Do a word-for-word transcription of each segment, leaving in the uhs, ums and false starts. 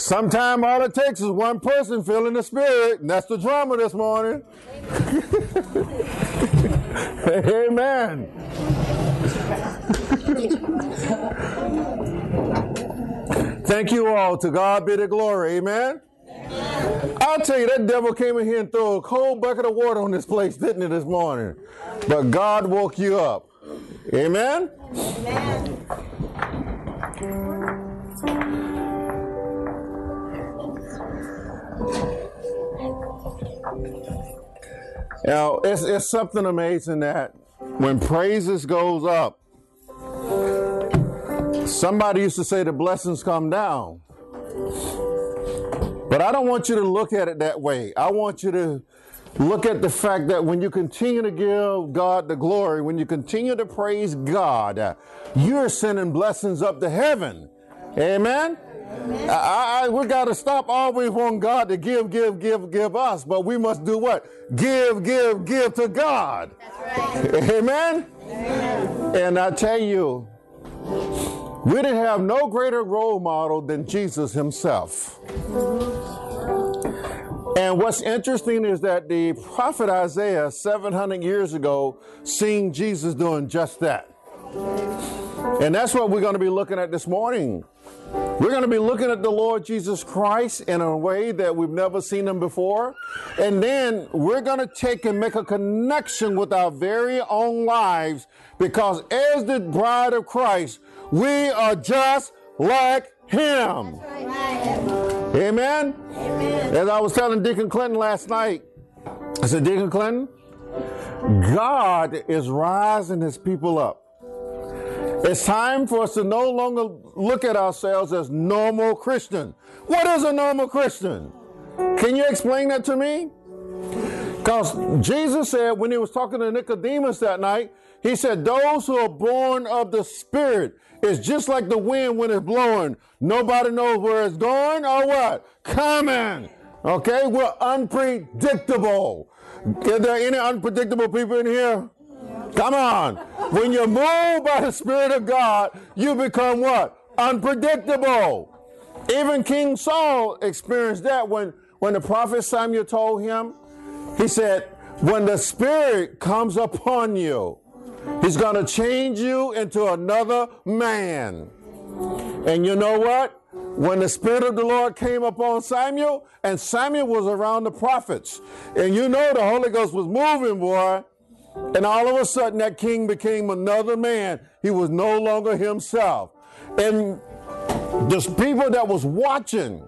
Sometimes all it takes is one person feeling the Spirit, and that's the drama this morning. Amen. Amen. Thank you all. To God be the glory. Amen. I'll tell you, that devil came in here and threw a cold bucket of water on this place, didn't he, this morning? But God woke you up. Amen? Amen. Now, it's, it's something amazing that when praises goes up, somebody used to say the blessings come down. But I don't want you to look at it that way. I want you to look at the fact that when you continue to give God the glory, when you continue to praise God, you're sending blessings up to heaven. Amen? Amen. I, I, we got to stop always wanting God to give, give, give, give us, but we must do what? Give, give, give to God. That's right. Amen? Amen. And I tell you, we didn't have no greater role model than Jesus himself. And what's interesting is that the prophet Isaiah, seven hundred years ago, seen Jesus doing just that. And that's what we're going to be looking at this morning. We're going to be looking at the Lord Jesus Christ in a way that we've never seen him before. And then we're going to take and make a connection with our very own lives, because as the bride of Christ, we are just like him. Right. Amen? Amen. As I was telling Deacon Clinton last night, I said, Deacon Clinton, God is rising his people up. It's time for us to no longer look at ourselves as normal Christians. What is a normal Christian? Can you explain that to me? Because Jesus said when he was talking to Nicodemus that night, he said, those who are born of the Spirit is just like the wind when it's blowing. Nobody knows where it's going or what. Coming. Okay? We're unpredictable. Are there any unpredictable people in here? Come on. When you're moved by the Spirit of God, you become what? Unpredictable. Even King Saul experienced that when, when the prophet Samuel told him, he said, when the Spirit comes upon you, he's going to change you into another man. And you know what? When the Spirit of the Lord came upon Samuel, and Samuel was around the prophets, and you know the Holy Ghost was moving, boy, and all of a sudden that king became another man. He was no longer himself. And the people that was watching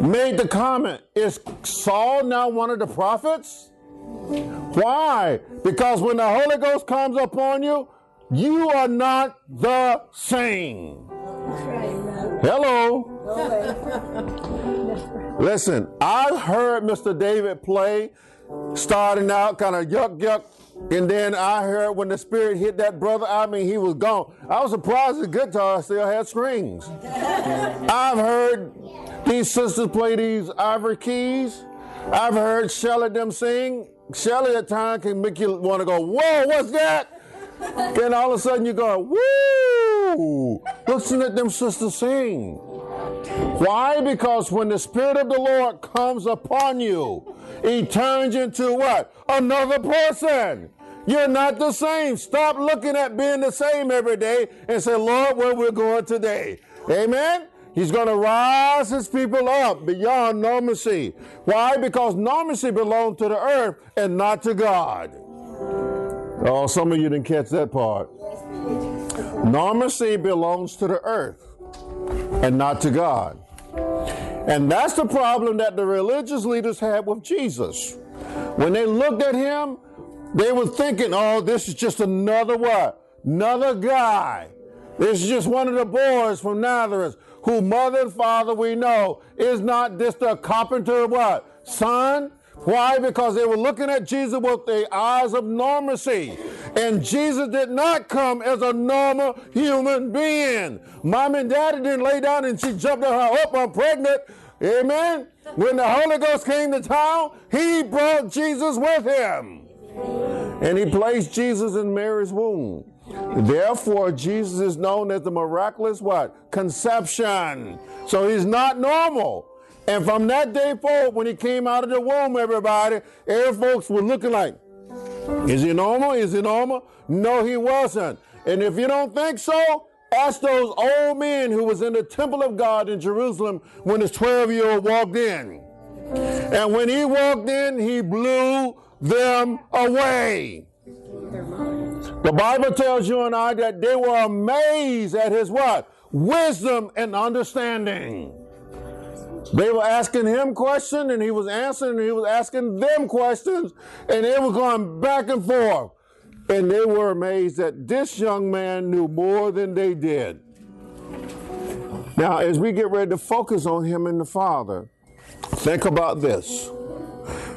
made the comment, is Saul now one of the prophets? Why? Because when the Holy Ghost comes upon you, you are not the same. Hello. Listen, I heard Mister David play, starting out kind of yuck, yuck, and then I heard when the Spirit hit that brother, I mean, he was gone. I was surprised the guitar still had strings. I've heard these sisters play these ivory keys. I've heard Shelly them sing. Shelly at times can make you want to go, whoa, what's that? Then all of a sudden you go, woo! Listen at them sisters sing. Why? Because when the Spirit of the Lord comes upon you, he turns into what? Another person. You're not the same. Stop looking at being the same every day and say, Lord, where we're going today. Amen? He's going to rise his people up beyond normalcy. Why? Because normalcy belongs to the earth and not to God. Oh, some of you didn't catch that part. Normalcy belongs to the earth and not to God. And that's the problem that the religious leaders had with Jesus. When they looked at him, they were thinking, oh, this is just another what? Another guy. This is just one of the boys from Nazareth, who mother and father we know. Is not this the carpenter what? Son? Why? Because they were looking at Jesus with the eyes of normalcy. And Jesus did not come as a normal human being. Mom and daddy didn't lay down and she jumped on her, oh, I'm pregnant. Amen? When the Holy Ghost came to town, he brought Jesus with him. And he placed Jesus in Mary's womb. Therefore, Jesus is known as the miraculous what? Conception. So he's not normal. And from that day forward, when he came out of the womb, everybody, air folks were looking like, is he normal? Is he normal? No, he wasn't. And if you don't think so, ask those old men who was in the temple of God in Jerusalem when his twelve-year-old walked in. And when he walked in, he blew them away. The Bible tells you and I that they were amazed at his what? Wisdom and understanding. They were asking him questions, and he was answering, and he was asking them questions, and they were going back and forth. And they were amazed that this young man knew more than they did. Now, as we get ready to focus on him and the Father, think about this.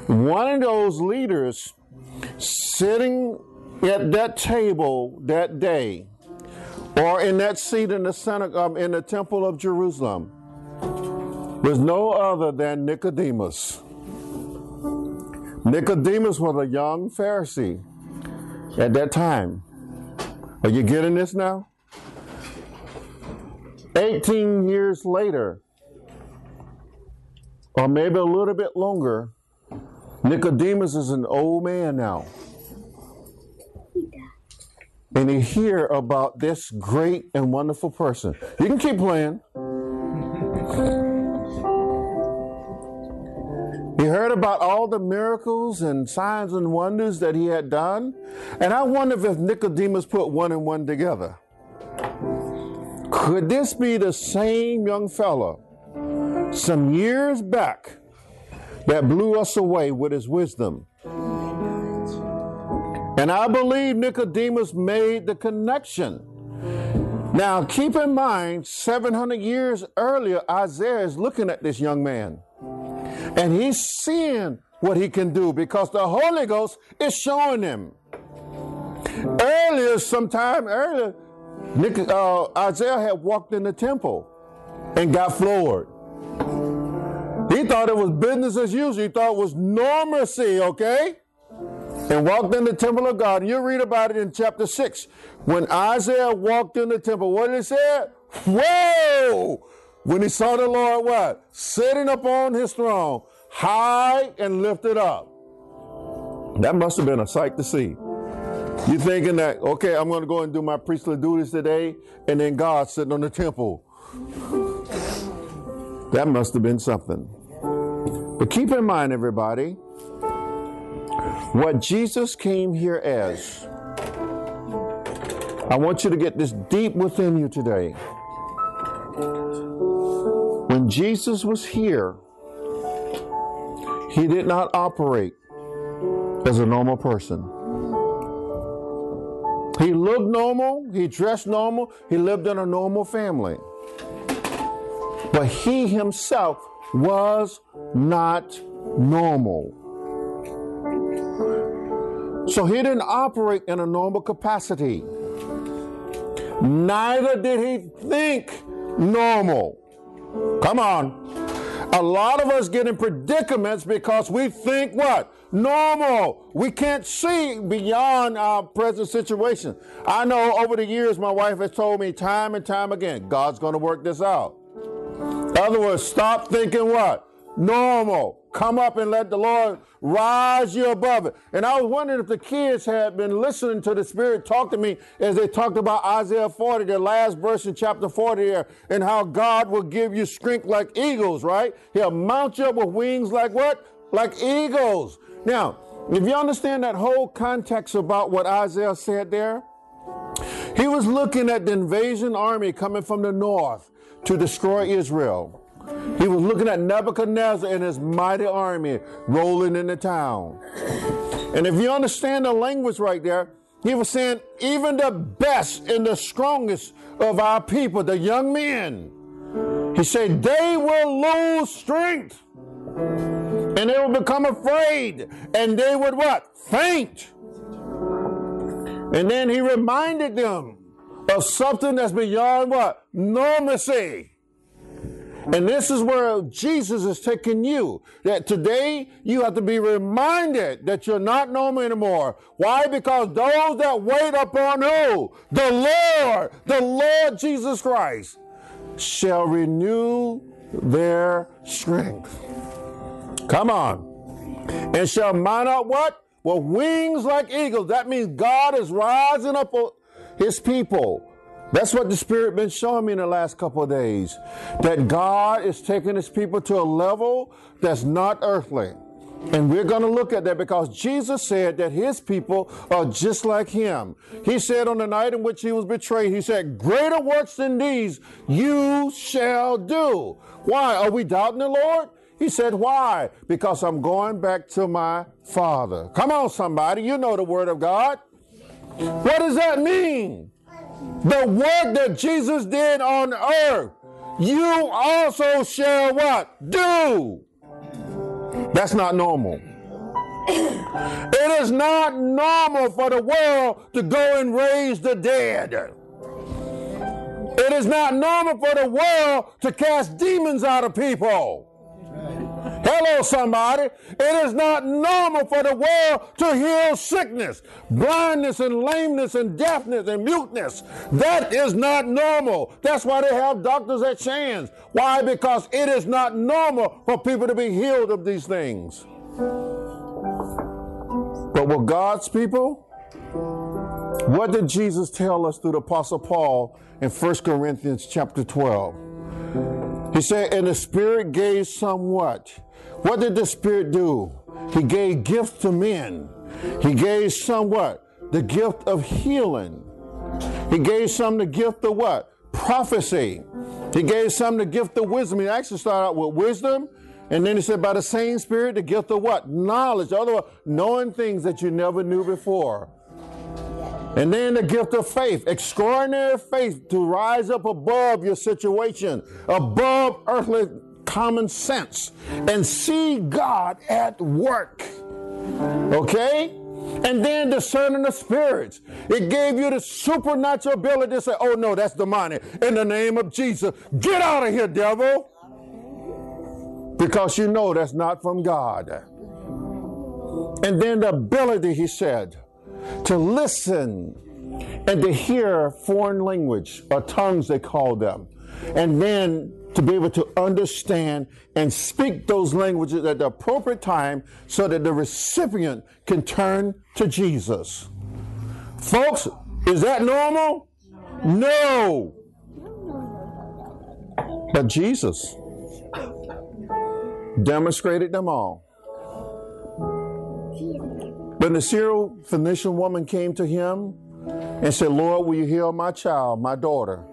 One of those leaders sitting at that table that day, or in that seat in the synagogue, in the temple of Jerusalem, was no other than Nicodemus. Nicodemus was a young Pharisee at that time. Are you getting this now? eighteen years later, or maybe a little bit longer, Nicodemus is an old man now. And you hear about this great and wonderful person. You can keep playing. He heard about all the miracles and signs and wonders that he had done. And I wonder if Nicodemus put one and one together. Could this be the same young fellow some years back that blew us away with his wisdom? And I believe Nicodemus made the connection. Now, keep in mind, seven hundred years earlier, Isaiah is looking at this young man. And he's seeing what he can do because the Holy Ghost is showing him. Earlier, sometime earlier, Nick, uh, Isaiah had walked in the temple and got floored. He thought it was business as usual. He thought it was normalcy, okay? And walked in the temple of God. And you read about it in chapter six. When Isaiah walked in the temple, what did he say? Whoa! When he saw the Lord, what? Sitting upon his throne, high and lifted up. That must have been a sight to see. You're thinking that, okay, I'm going to go and do my priestly duties today, and then God sitting on the temple. That must have been something. But keep in mind, everybody, what Jesus came here as. I want you to get this deep within you today. When Jesus was here, he did not operate as a normal person. He looked normal, he dressed normal, he lived in a normal family. But he himself was not normal. So he didn't operate in a normal capacity. Neither did he think normal. Come on. A lot of us get in predicaments because we think what? Normal. We can't see beyond our present situation. I know over the years my wife has told me time and time again, God's going to work this out. In other words, stop thinking what? Normal. Come up and let the Lord rise you above it. And I was wondering if the kids had been listening to the Spirit talk to me as they talked about Isaiah forty, the last verse in chapter forty here, and how God will give you strength like eagles, right? He'll mount you up with wings like what? Like eagles. Now, if you understand that whole context about what Isaiah said there, he was looking at the invasion army coming from the north to destroy Israel. He was looking at Nebuchadnezzar and his mighty army rolling in the town. And if you understand the language right there, he was saying even the best and the strongest of our people, the young men, he said they will lose strength and they will become afraid and they would what? Faint. And then he reminded them of something that's beyond what? Normalcy. And this is where Jesus is taking you. That today you have to be reminded that you're not normal anymore. Why? Because those that wait upon who? The Lord, the Lord Jesus Christ, shall renew their strength. Come on. And shall mount up what? Well, wings like eagles. That means God is rising up his people. That's what the Spirit been showing me in the last couple of days. That God is taking his people to a level that's not earthly. And we're going to look at that because Jesus said that his people are just like him. He said on the night in which he was betrayed, he said, greater works than these you shall do. Why? Are we doubting the Lord? He said, why? Because I'm going back to my Father. Come on, somebody. You know the word of God. What does that mean? The work that Jesus did on earth, you also shall what? Do. That's not normal. It is not normal for the world to go and raise the dead. It is not normal for the world to cast demons out of people. Hello, somebody. It is not normal for the world to heal sickness, blindness and lameness and deafness and muteness. That is not normal. That's why they have doctors at Shands. Why? Because it is not normal for people to be healed of these things. But with God's people, what did Jesus tell us through the Apostle Paul in First Corinthians chapter twelve? He said, and the Spirit gave somewhat. What did the Spirit do? He gave gift to men. He gave some what? The gift of healing. He gave some the gift of what? Prophecy. He gave some the gift of wisdom. He actually started out with wisdom. And then he said by the same Spirit, the gift of what? Knowledge. Otherwise, knowing things that you never knew before. And then the gift of faith, extraordinary faith to rise up above your situation, above earthly common sense, and see God at work. Okay? And then discerning the spirits. It gave you the supernatural ability to say, oh no, that's demonic. In the name of Jesus, get out of here, devil. Because you know that's not from God. And then the ability, he said, to listen and to hear foreign language, or tongues they call them. And then to be able to understand and speak those languages at the appropriate time so that the recipient can turn to Jesus. Folks, is that normal? No. But Jesus demonstrated them all. When the Syro Phoenician woman came to him and said, Lord, will you heal my child, my daughter?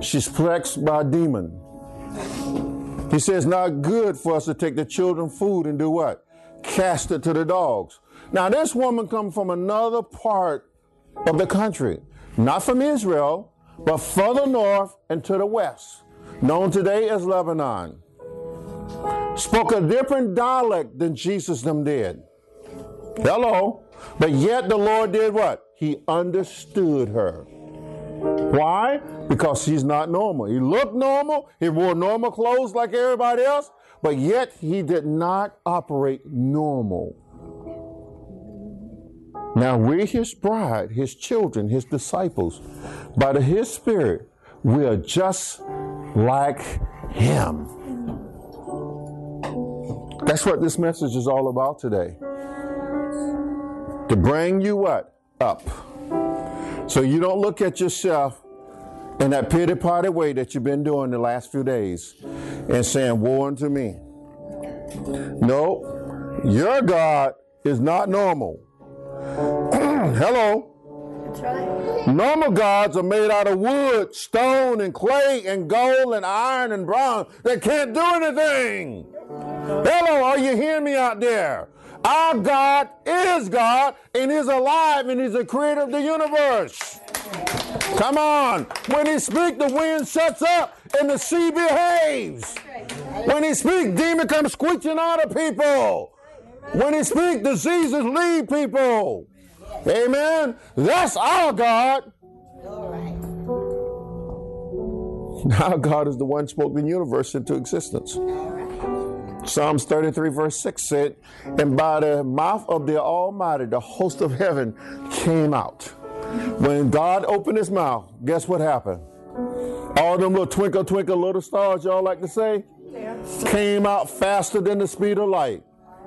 She's plagued by a demon. He says, not good for us to take the children's food and do what? Cast it to the dogs. Now, this woman comes from another part of the country, not from Israel, but further north and to the west, known today as Lebanon. Spoke a different dialect than Jesus them did. Hello. But yet the Lord did what? He understood her. Why? Because he's not normal. He looked normal. He wore normal clothes like everybody else, but yet he did not operate normal. Now we're his bride, his children, his disciples. By his Spirit, we are just like him. That's what this message is all about today. To bring you what? Up. So you don't look at yourself in that pity-party way that you've been doing the last few days and saying, woe unto me. No, your God is not normal. Hello. That's right. Normal gods are made out of wood, stone, and clay, and gold, and iron, and bronze. They can't do anything. Hello, are you hearing me out there? Our God is God, and he's alive, and he's the creator of the universe. Come on. When he speaks, the wind shuts up and the sea behaves. When he speaks, demons come screeching out of people. When he speaks, diseases leave people. Amen. That's our God. Now God is the one who spoke the universe into existence. Psalms thirty-three verse six said, and by the mouth of the Almighty, the host of heaven came out. When God opened his mouth, guess what happened? All them little twinkle, twinkle, little stars, y'all like to say, yeah. came out faster than the speed of light.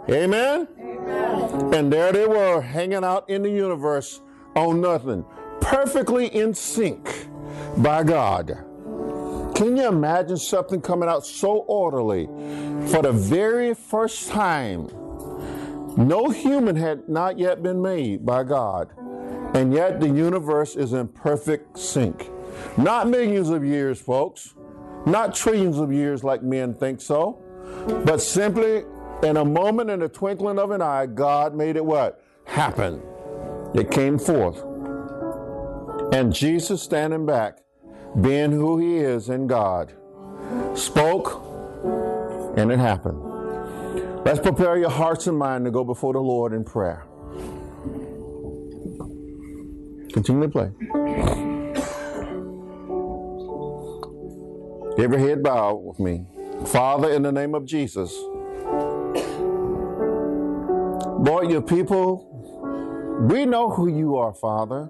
Amen? Amen? And there they were, hanging out in the universe on nothing. Perfectly in sync by God. Can you imagine something coming out so orderly? For the very first time, no human had not yet been made by God. And yet the universe is in perfect sync. Not millions of years, folks. Not trillions of years like men think so. But simply in a moment, in the twinkling of an eye, God made it what? Happen. It came forth. And Jesus, standing back, being who he is in God, spoke and it happened. Let's prepare your hearts and mind to go before the Lord in prayer. Continue to play. Every head bow with me. Father, in the name of Jesus, Lord, your people, we know who you are, Father,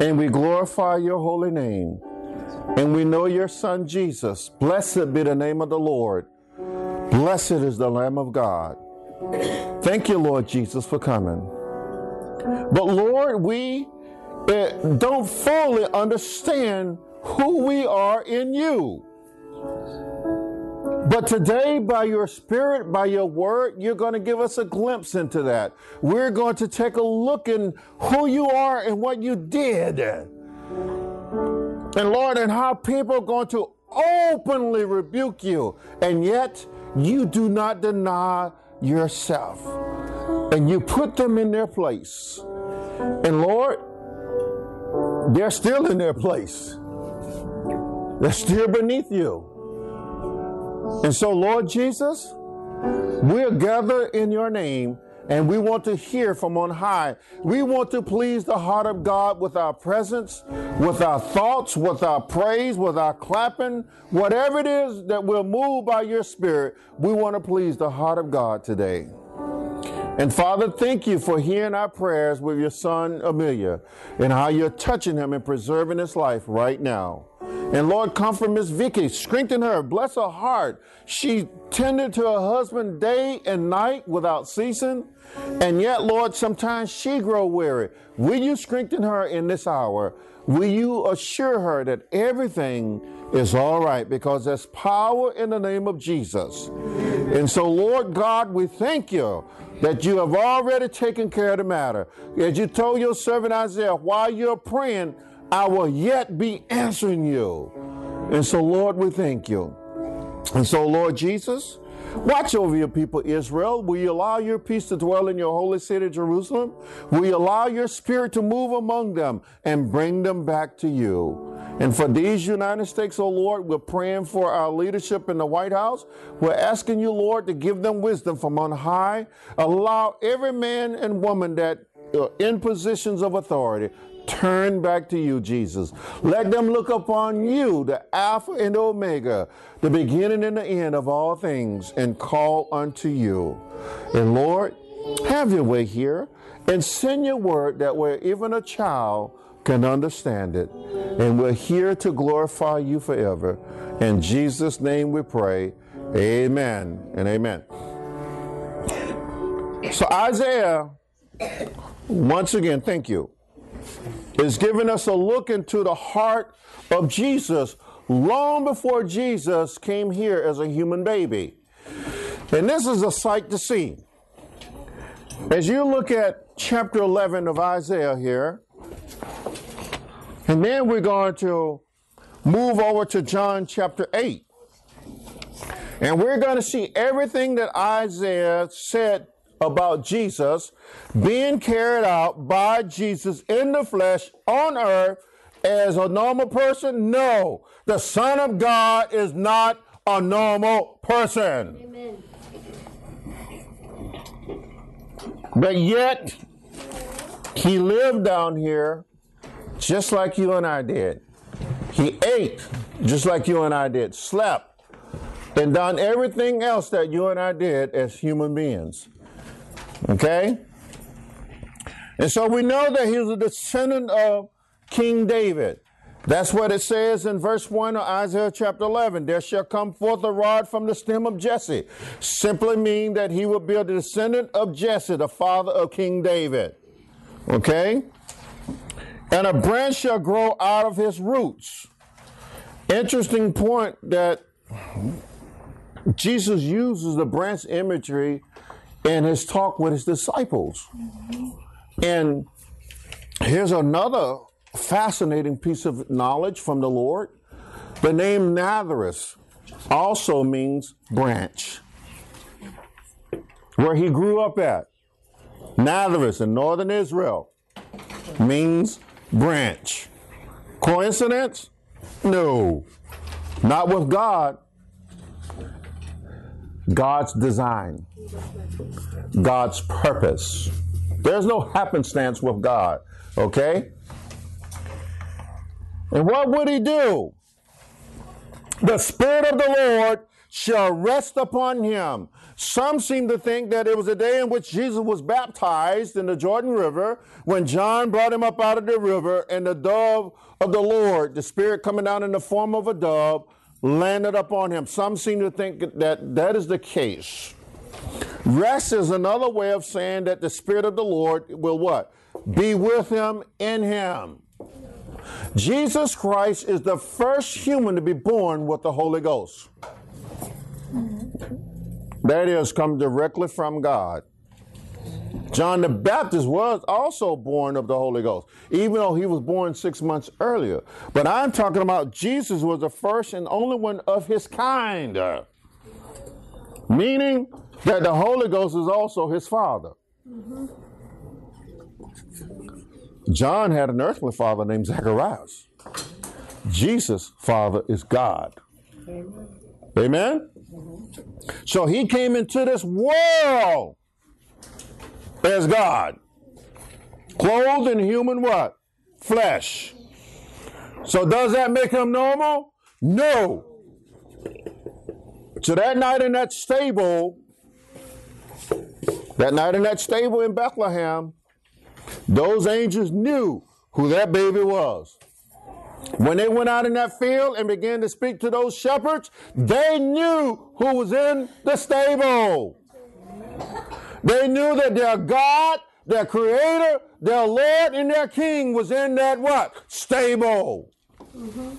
and we glorify your holy name. And we know your son, Jesus. Blessed be the name of the Lord. Blessed is the Lamb of God. Thank you, Lord Jesus, for coming. But Lord, we uh, don't fully understand who we are in you. But today, by your Spirit, by your Word, you're going to give us a glimpse into that. We're going to take a look in who you are and what you did. And Lord, and how people are going to openly rebuke you. And yet, you do not deny yourself. And you put them in their place. And Lord, they're still in their place. They're still beneath you. And so, Lord Jesus, we're gathered in your name, and we want to hear from on high. We want to please the heart of God with our presence, with our thoughts, with our praise, with our clapping, whatever it is that we're moved by your Spirit, we want to please the heart of God today. And Father, thank you for hearing our prayers with your son, Amelia, and how you're touching him and preserving his life right now. And Lord, comfort Miss Vicky, strengthen her, bless her heart. She tended to her husband day and night without ceasing. And yet, Lord, sometimes she grow weary. Will you strengthen her in this hour? Will you assure her that everything is all right? Because there's power in the name of Jesus. And so, Lord God, we thank you that you have already taken care of the matter. As you told your servant Isaiah, while you're praying, I will yet be answering you. And so, Lord, we thank you. And so, Lord Jesus, watch over your people, Israel. Will you allow your peace to dwell in your holy city, Jerusalem? Will you allow your Spirit to move among them and bring them back to you? And for these United States, oh Lord, we're praying for our leadership in the White House. We're asking you, Lord, to give them wisdom from on high. Allow every man and woman that are in positions of authority turn back to you, Jesus. Let them look upon you, the Alpha and Omega, the beginning and the end of all things, and call unto you. And Lord, have your way here, and send your word that where even a child can understand it. And we're here to glorify you forever. In Jesus' name we pray, amen and amen. So Isaiah, once again, thank you, is giving us a look into the heart of Jesus long before Jesus came here as a human baby. And this is a sight to see. As you look at chapter eleven of Isaiah here, and then we're going to move over to John chapter eight. And we're going to see everything that Isaiah said about Jesus being carried out by Jesus in the flesh on earth as a normal person. No, the Son of God is not a normal person. Amen. But yet, he lived down here just like you and I did. He ate just like you and I did, slept and done everything else that you and I did as human beings. Okay? And so we know that he was a descendant of King David. That's what it says in verse one of Isaiah chapter eleven. There shall come forth a rod from the stem of Jesse. Simply mean that he will be a descendant of Jesse, the father of King David. Okay? And a branch shall grow out of his roots. Interesting point that Jesus uses the branch imagery in his talk with his disciples. And here's another fascinating piece of knowledge from the Lord. The name Nazareth also means branch. Where he grew up at, Nazareth in northern Israel means branch. Coincidence? No. Not with God. God's design. God's purpose. There's no happenstance with God, okay? And what would he do? The Spirit of the Lord shall rest upon him. Some seem to think that it was the day in which Jesus was baptized in the Jordan River, when John brought him up out of the river, and the dove of the Lord, the Spirit coming down in the form of a dove, landed upon him. Some seem to think that that is the case. Rest is another way of saying that the Spirit of the Lord will what? Be with him, in him. Jesus Christ is the first human to be born with the Holy Ghost. That is, come directly from God. John the Baptist was also born of the Holy Ghost, even though he was born six months earlier. But I'm talking about Jesus was the first and only one of his kind, meaning that the Holy Ghost is also his father. Mm-hmm. John had an earthly father named Zacharias. Jesus' father is God. Amen? Amen? Mm-hmm. So he came into this world as God, clothed in human what? Flesh. So does that make him normal? No. So that night in that stable, that night in that stable in Bethlehem, those angels knew who that baby was. When they went out in that field and began to speak to those shepherds, they knew who was in the stable. They knew that their God, their Creator, their Lord, and their King was in that what? Stable. Mm-hmm.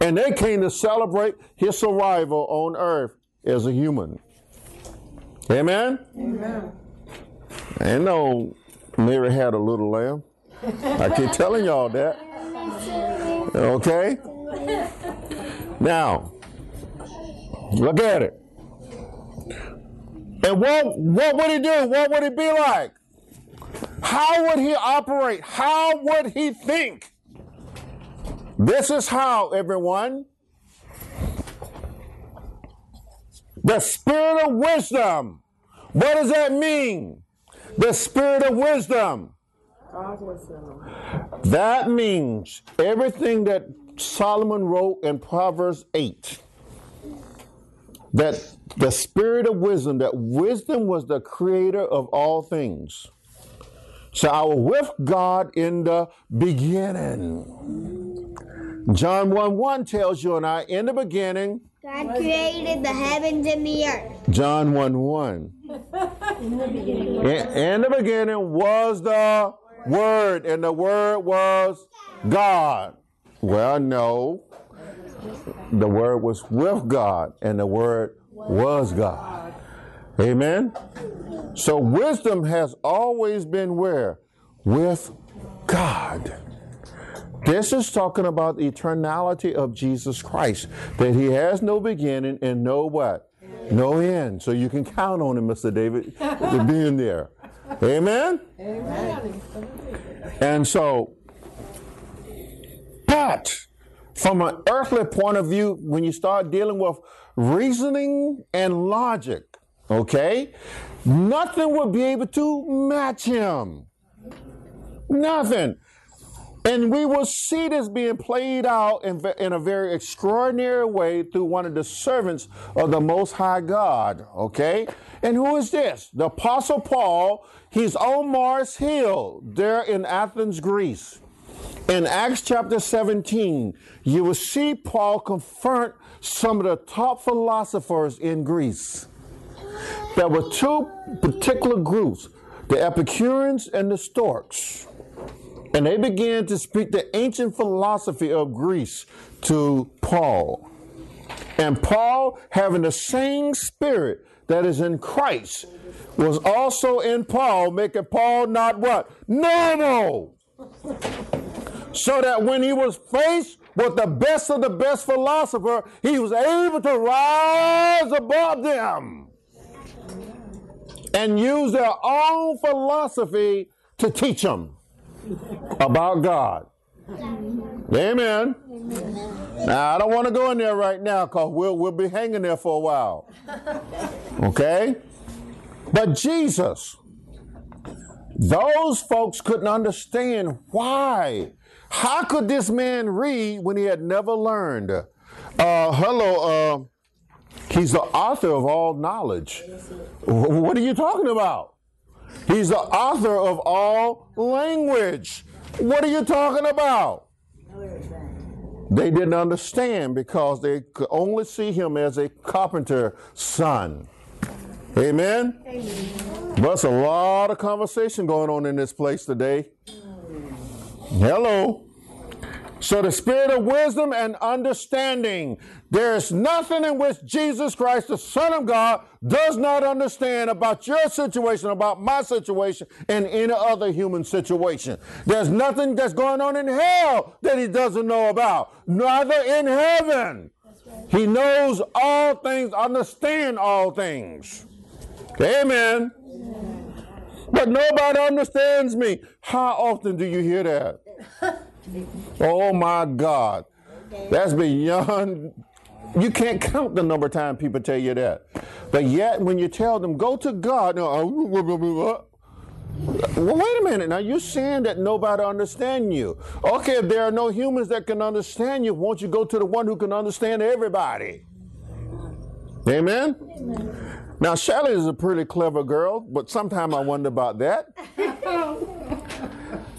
And they came to celebrate his arrival on earth as a human. Amen? Amen. I know Mary had a little lamb. I keep telling y'all that. Okay? Now, look at it. And what, what would he do? What would he be like? How would he operate? How would he think? This is how, everyone. The spirit of wisdom. What does that mean? The spirit of wisdom. God's wisdom. That means everything that Solomon wrote in Proverbs eight. That the spirit of wisdom, that wisdom was the creator of all things. So I was with God in the beginning. John one one tells you and I, in the beginning, God created the heavens and the earth. John one one. In the beginning, in, in the beginning was the Word, and the Word was God. Well, no. The Word was with God, and the Word was God. Amen? So wisdom has always been where? With God. This is talking about the eternality of Jesus Christ, that he has no beginning and no what? No end. So you can count on him, Mister David, to being there. Amen? Amen. And so, but from an earthly point of view, when you start dealing with reasoning and logic, okay, nothing will be able to match him. Nothing. And we will see this being played out in, in a very extraordinary way through one of the servants of the Most High God, okay? And who is this? The Apostle Paul. He's on Mars Hill there in Athens, Greece. In Acts chapter seventeen, you will see Paul confront some of the top philosophers in Greece. There were two particular groups, the Epicureans and the Stoics. And they began to speak the ancient philosophy of Greece to Paul. And Paul, having the same spirit that is in Christ, was also in Paul, making Paul not what? Normal! So that when he was faced with the best of the best philosopher, he was able to rise above them and use their own philosophy to teach them about God. Amen. Amen. Now, I don't want to go in there right now because we'll, we'll be hanging there for a while. Okay? But Jesus, those folks couldn't understand why. How could this man read when he had never learned? Uh, hello, uh, he's the author of all knowledge. What are you talking about? He's the author of all language. What are you talking about? They didn't understand because they could only see him as a carpenter's son. Amen? Amen. That's a lot of conversation going on in this place today. Hello. So the spirit of wisdom and understanding. There is nothing in which Jesus Christ, the Son of God, does not understand about your situation, about my situation, and any other human situation. There's nothing that's going on in hell that he doesn't know about, neither in heaven. Right. He knows all things, understands all things. Amen. Amen. But nobody understands me. How often do you hear that? Oh my God. That's beyond, you can't count the number of times people tell you that. But yet when you tell them, go to God, well, wait a minute, now you're saying that nobody understands you. Okay, if there are no humans that can understand you, won't you go to the one who can understand everybody? Amen? Amen. Now Shelley is a pretty clever girl, but sometimes I wonder about that.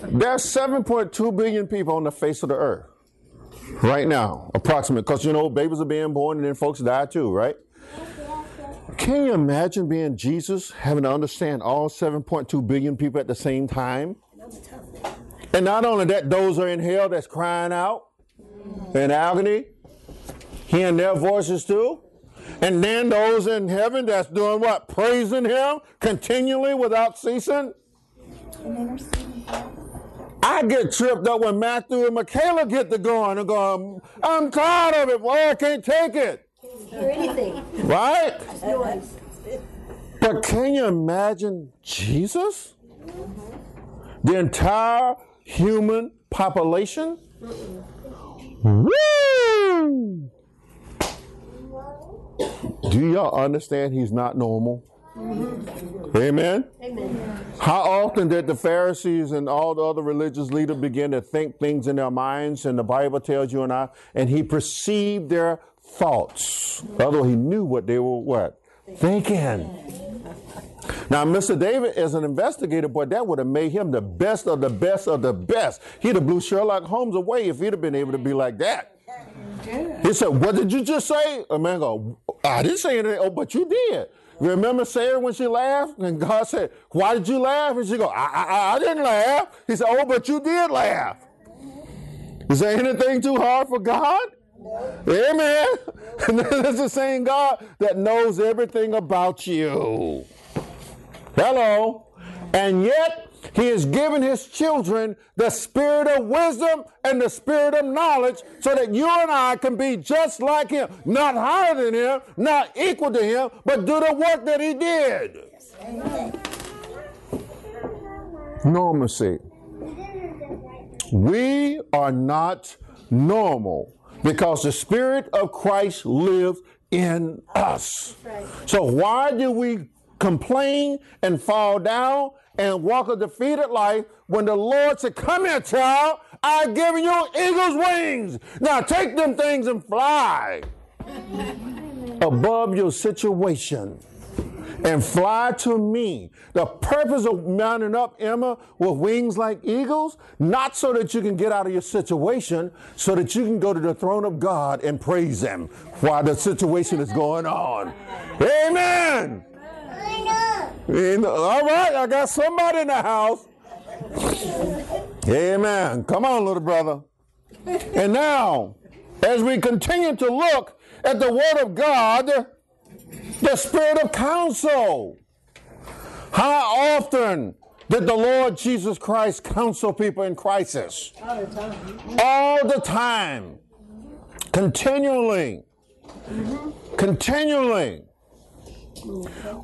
There's seven point two billion people on the face of the earth right now, approximately, because, you know, babies are being born and then folks die too, right? Can you imagine being Jesus, having to understand all seven point two billion people at the same time? And not only that, those are in hell that's crying out in agony, hearing their voices too. And then those in heaven that's doing what? Praising him continually without ceasing. I get tripped up when Matthew and Michaela get to going and going, I'm tired of it, boy, I can't take it. Can't hear anything. Right? But can you imagine Jesus? Mm-hmm. The entire human population? Mm-mm. Woo! Do y'all understand he's not normal? Mm-hmm. Amen? Amen. How often did the Pharisees and all the other religious leaders begin to think things in their minds, and the Bible tells you and I, and he perceived their thoughts, although he knew what they were what? Thinking. Now, Mister David is an investigator, but that would have made him the best of the best of the best. He'd have blew Sherlock Holmes away if he'd have been able to be like that. He said, what did you just say? A man goes, I didn't say anything. Oh, but you did. Remember Sarah when she laughed? And God said, why did you laugh? And she go, I, I, I didn't laugh. He said, oh, but you did laugh. Is there anything too hard for God? No. Amen. No. That's the same God that knows everything about you. Hello. And yet he has given his children the spirit of wisdom and the spirit of knowledge so that you and I can be just like him, not higher than him, not equal to him, but do the work that he did. Amen. Normalcy. We are not normal because the spirit of Christ lives in us. So why do we complain and fall down and walk a defeated life when the Lord said, come here, child, I've given you eagle's wings. Now take them things and fly above your situation and fly to me. The purpose of mounting up, Emma, with wings like eagles, not so that you can get out of your situation, so that you can go to the throne of God and praise him while the situation is going on. Amen. Amen. All right, I got somebody in the house. Amen. Come on, little brother. And now, as we continue to look at the Word of God, the Spirit of counsel. How often did the Lord Jesus Christ counsel people in crisis? All the time. All the time. Continually. Mm-hmm. Continually.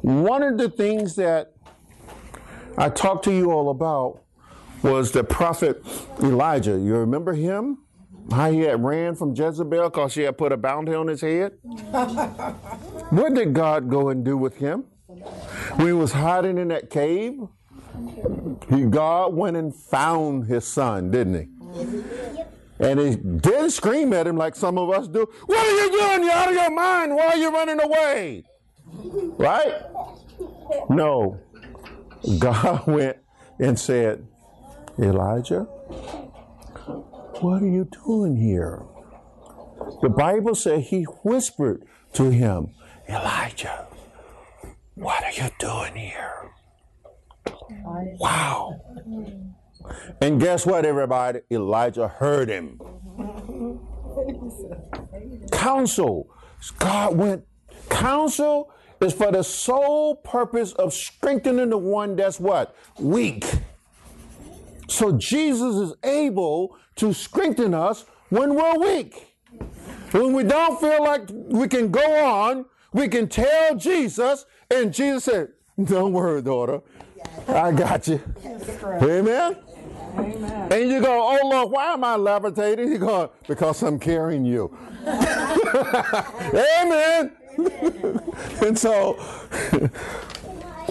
One of the things that I talked to you all about was the prophet Elijah. You remember him? How he had ran from Jezebel because she had put a bounty on his head? What did God go and do with him? When he was hiding in that cave, he, God went and found his son, didn't he? And he didn't scream at him like some of us do. What are you doing? You're out of your mind. Why are you running away? Right? No. God went and said, Elijah, what are you doing here? The Bible said he whispered to him, Elijah, what are you doing here? Wow. And guess what, everybody? Elijah heard him. Counsel. God went, counsel is for the sole purpose of strengthening the one that's what? Weak. So Jesus is able to strengthen us when we're weak. When we don't feel like we can go on, we can tell Jesus, and Jesus said, don't worry, daughter. I got you. Amen? Amen. And you go, oh, Lord, why am I levitating? You go, because I'm carrying you. Amen. And so,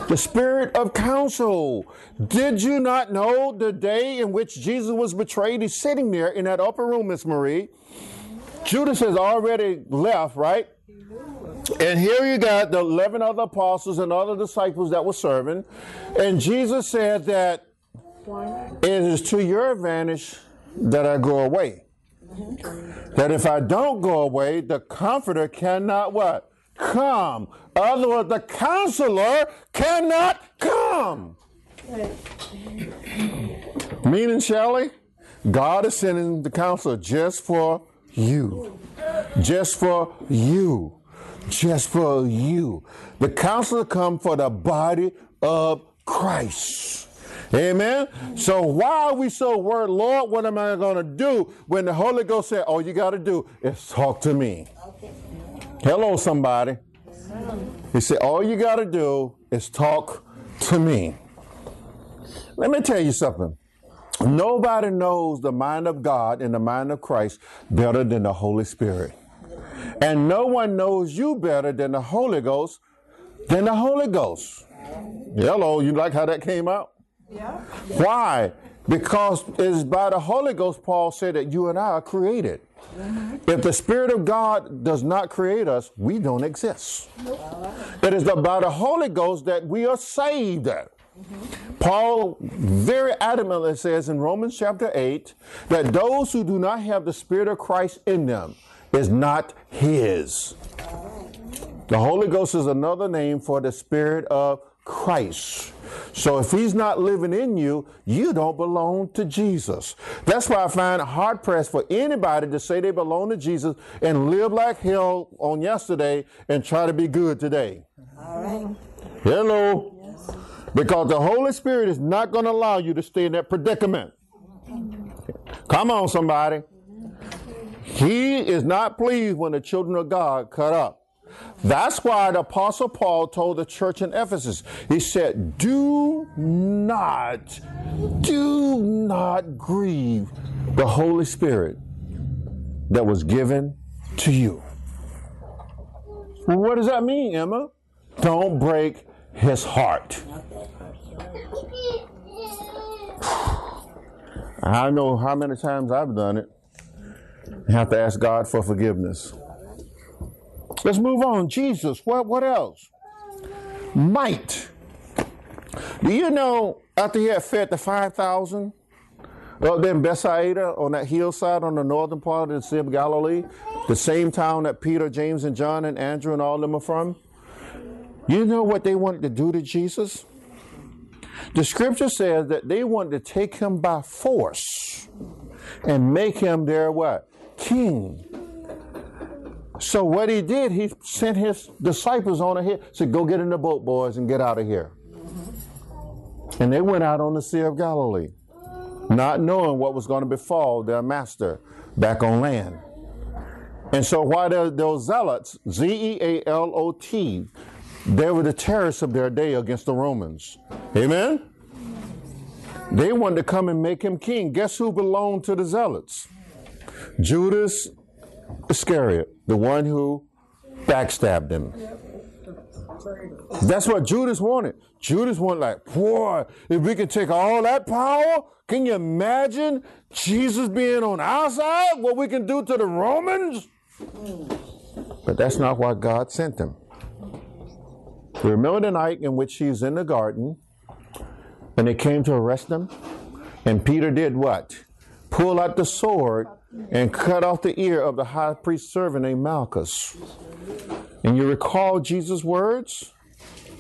the spirit of counsel. Did you not know the day in which Jesus was betrayed? He's sitting there in that upper room, Miss Marie. Judas has already left, right? And here you got the eleven other apostles and other disciples that were serving. And Jesus said that it is to your advantage that I go away. That if I don't go away, the comforter cannot what? Come. Otherwise, the counselor cannot come. Meaning, Shelley, God is sending the counselor just for you. Just for you. Just for you. The counselor comes for the body of Christ. Amen? So why are we so worried, Lord, what am I going to do when the Holy Ghost said, all you got to do is talk to me. Okay. Hello, somebody. He said, all you got to do is talk to me. Let me tell you something. Nobody knows the mind of God and the mind of Christ better than the Holy Spirit. And no one knows you better than the Holy Ghost, than the Holy Ghost. Hello, you like how that came out? Yeah. Why? Because it is by the Holy Ghost, Paul said, that you and I are created. Mm-hmm. If the Spirit of God does not create us, we don't exist. Nope. It is by the Holy Ghost that we are saved. Mm-hmm. Paul very adamantly says in Romans chapter eight that those who do not have the Spirit of Christ in them is not his. The Holy Ghost is another name for the Spirit of Christ. So if he's not living in you, you don't belong to Jesus. That's why I find it hard pressed for anybody to say they belong to Jesus and live like hell on yesterday and try to be good today. All right. Hello. Yes. Because the Holy Spirit is not going to allow you to stay in that predicament. Come on, somebody. He is not pleased when the children of God cut up. That's why the Apostle Paul told the church in Ephesus, he said, do not, do not grieve the Holy Spirit that was given to you. Well, what does that mean, Emma? Don't break his heart. I know how many times I've done it. I have to ask God for forgiveness. Let's move on. Jesus, what, what else? Might. Do you know, after he had fed the five thousand, well, then Bethsaida on that hillside on the northern part of the Sea of Galilee, the same town that Peter, James, and John, and Andrew, and all of them are from, you know what they wanted to do to Jesus? The scripture says that they wanted to take him by force and make him their what? King. So what he did, he sent his disciples on ahead, said, go get in the boat, boys, and get out of here. And they went out on the Sea of Galilee, not knowing what was going to befall their master back on land. And so while those zealots, Z E A L O T, they were the terrorists of their day against the Romans. Amen? They wanted to come and make him king. Guess who belonged to the zealots? Judas Iscariot, the one who backstabbed him. That's what Judas wanted. Judas wanted, like, boy, if we could take all that power, can you imagine Jesus being on our side? What we can do to the Romans? But that's not why God sent him. Remember the night in which he's in the garden and they came to arrest him? And Peter did what? Pull out the sword and cut off the ear of the high priest's servant named Malchus. And you recall Jesus' words?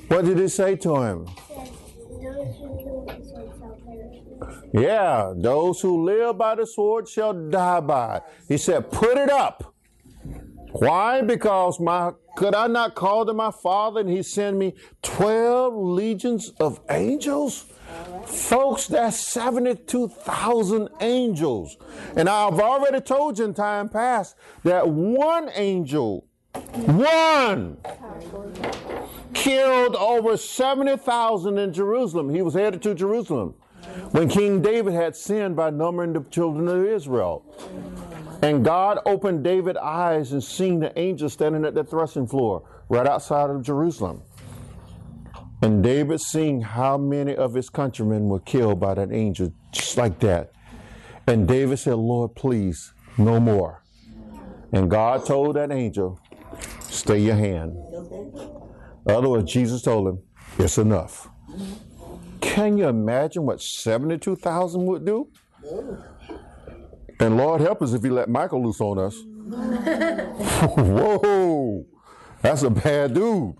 What did he say to him? Yeah, those who live by the sword shall die by it. He said, put it up. Why? Because my could I not call to my Father and he send me twelve legions of angels? Right. Folks, that's seventy-two thousand angels. And I've already told you in time past that one angel, one, killed over seventy thousand in Jerusalem. He was headed to Jerusalem when King David had sinned by numbering the children of Israel. And God opened David's eyes and seen the angel standing at the threshing floor right outside of Jerusalem. And David seen how many of his countrymen were killed by that angel, just like that. And David said, Lord, please, no more. And God told that angel, stay your hand. Otherwise, Jesus told him, it's enough. Can you imagine what seventy-two thousand would do? And Lord help us if he let Michael loose on us. Whoa, that's a bad dude.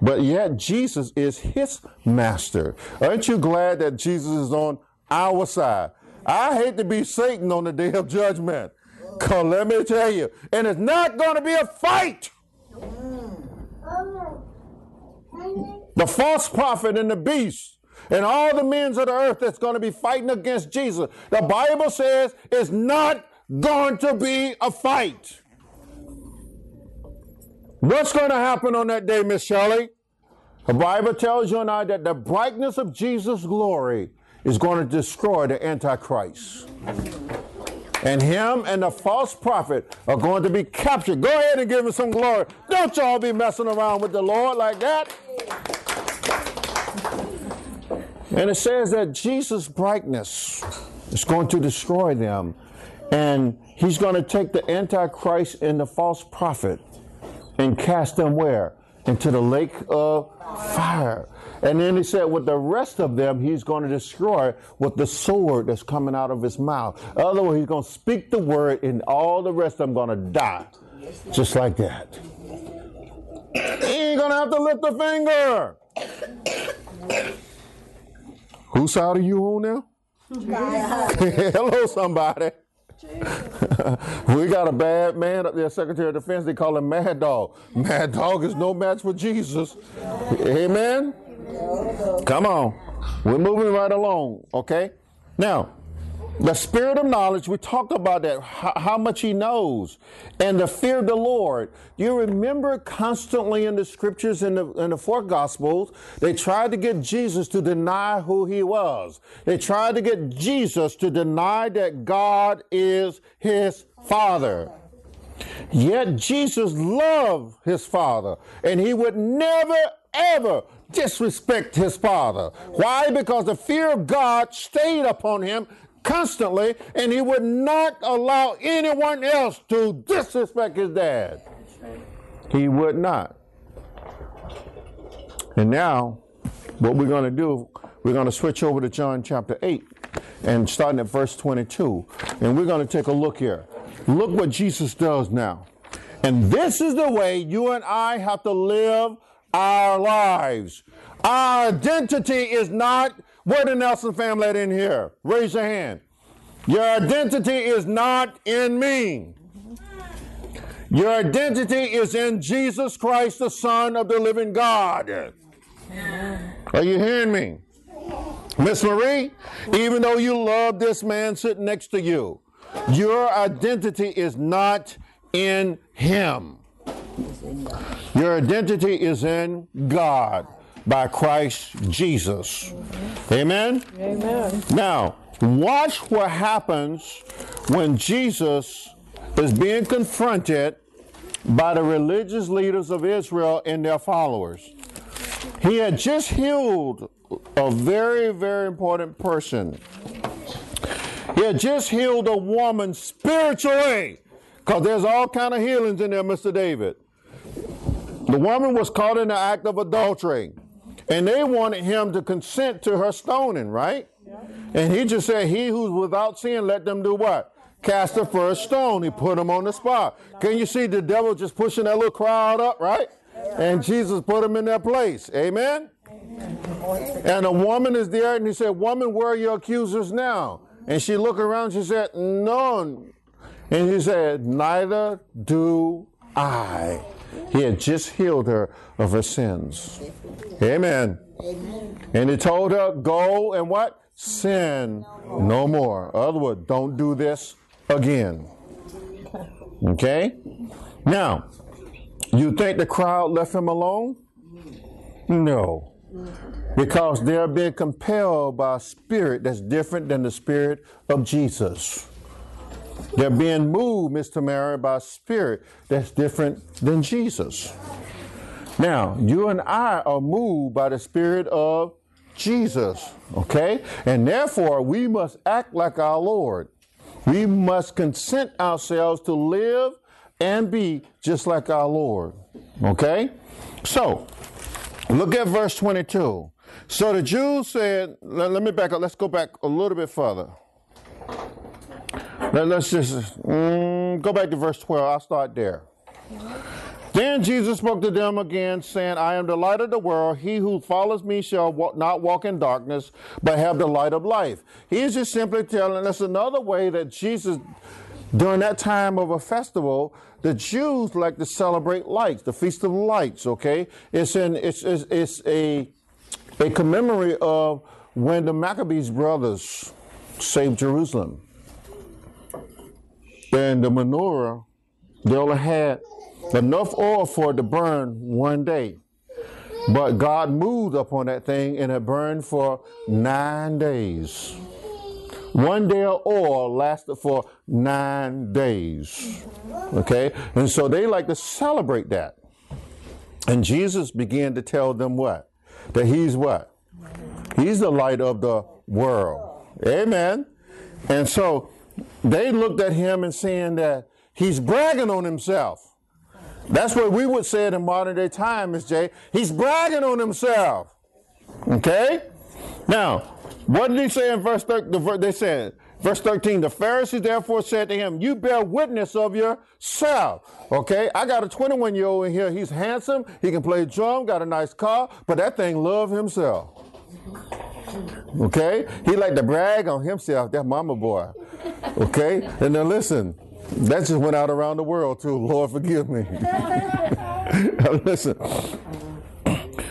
But yet Jesus is his master. Aren't you glad that Jesus is on our side? I hate to be Satan on the day of judgment. Cause let me tell you, and it's not going to be a fight. The false prophet and the beast. And all the men of the earth that's going to be fighting against Jesus. The Bible says it's not going to be a fight. What's going to happen on that day, Miss Shelley? The Bible tells you and I that the brightness of Jesus' glory is going to destroy the Antichrist. And him and the false prophet are going to be captured. Go ahead and give him some glory. Don't y'all be messing around with the Lord like that. And it says that Jesus' brightness is going to destroy them. And he's going to take the Antichrist and the false prophet and cast them where? Into the lake of fire. And then he said with the rest of them, he's going to destroy with the sword that's coming out of his mouth. Otherwise, he's going to speak the word and all the rest of them are going to die. Just like that. He ain't going to have to lift a finger. Whose side are you on now? Hello, somebody. We got a bad man up there, Secretary of Defense. They call him Mad Dog. Mad Dog is no match for Jesus. Amen? Come on. We're moving right along, okay? Now, the spirit of knowledge, we talked about that, how much he knows, and the fear of the Lord. You remember constantly in the scriptures, in the, in the four gospels, they tried to get Jesus to deny who he was. They tried to get Jesus to deny that God is his Father. Yet Jesus loved his father, and he would never, ever disrespect his father. Why? Because the fear of God stayed upon him constantly, and he would not allow anyone else to disrespect his dad. He would not. And now, what we're going to do, we're going to switch over to John chapter eight, and starting at verse twenty-two. And we're going to take a look here. Look what Jesus does now. And this is the way you and I have to live our lives. Our identity is not, where the Nelson family at in here? Raise your hand. Your identity is not in me. Your identity is in Jesus Christ, the Son of the living God. Are you hearing me? Miss Marie, even though you love this man sitting next to you, your identity is not in him. Your identity is in God by Christ Jesus. Amen? Amen. Now, watch what happens when Jesus is being confronted by the religious leaders of Israel and their followers. He had just healed a very, very important person. He had just healed a woman spiritually, because there's all kind of healings in there, Mister David. The woman was caught in the act of adultery, and they wanted him to consent to her stoning, right? And he just said, he who's without sin, let them do what? Cast the first stone. He put him on the spot. Can you see the devil just pushing that little crowd up, right? And Jesus put him in their place. Amen? And a woman is there, and he said, woman, where are your accusers now? And she looked around, she said, none. And he said, neither do I. He had just healed her of her sins. Amen. Amen. And he told her, go and what? Sin no more. In other words, don't do this again. Okay? Now, you think the crowd left him alone? No. Because they're being compelled by a spirit that's different than the spirit of Jesus. They're being moved, Miss Tamara, by a spirit that's different than Jesus. Now, you and I are moved by the spirit of Jesus, okay? And therefore, we must act like our Lord. We must consent ourselves to live and be just like our Lord, okay? So, look at verse twenty-two. So the Jews said, let, let me back up. Let's go back a little bit further. Let, let's just mm, go back to verse twelve. I'll start there. Then Jesus spoke to them again, saying, I am the light of the world. He who follows me shall walk, not walk in darkness, but have the light of life. He's just simply telling us another way that Jesus, during that time of a festival, the Jews like to celebrate lights, the Feast of Lights, okay? It's, in, it's, it's, it's a, a commemory of when the Maccabees brothers saved Jerusalem. And the menorah, they only had enough oil for it to burn one day. But God moved upon that thing, and it burned for nine days. One day of oil lasted for nine days, okay? And so they like to celebrate that. And Jesus began to tell them what? That he's what? He's the light of the world. Amen. And so they looked at him and saying that he's bragging on himself. That's what we would say in modern day time, Miss J. He's bragging on himself, okay? Now, what did he say in verse thirteen? They said, verse thirteen, the Pharisees therefore said to him, you bear witness of yourself. Okay, I got a twenty-one-year-old in here. He's handsome. He can play drum, got a nice car, but that thing loves himself. Okay, he like to brag on himself. That mama boy. Okay, and now listen, that just went out around the world too. Lord, forgive me. Listen,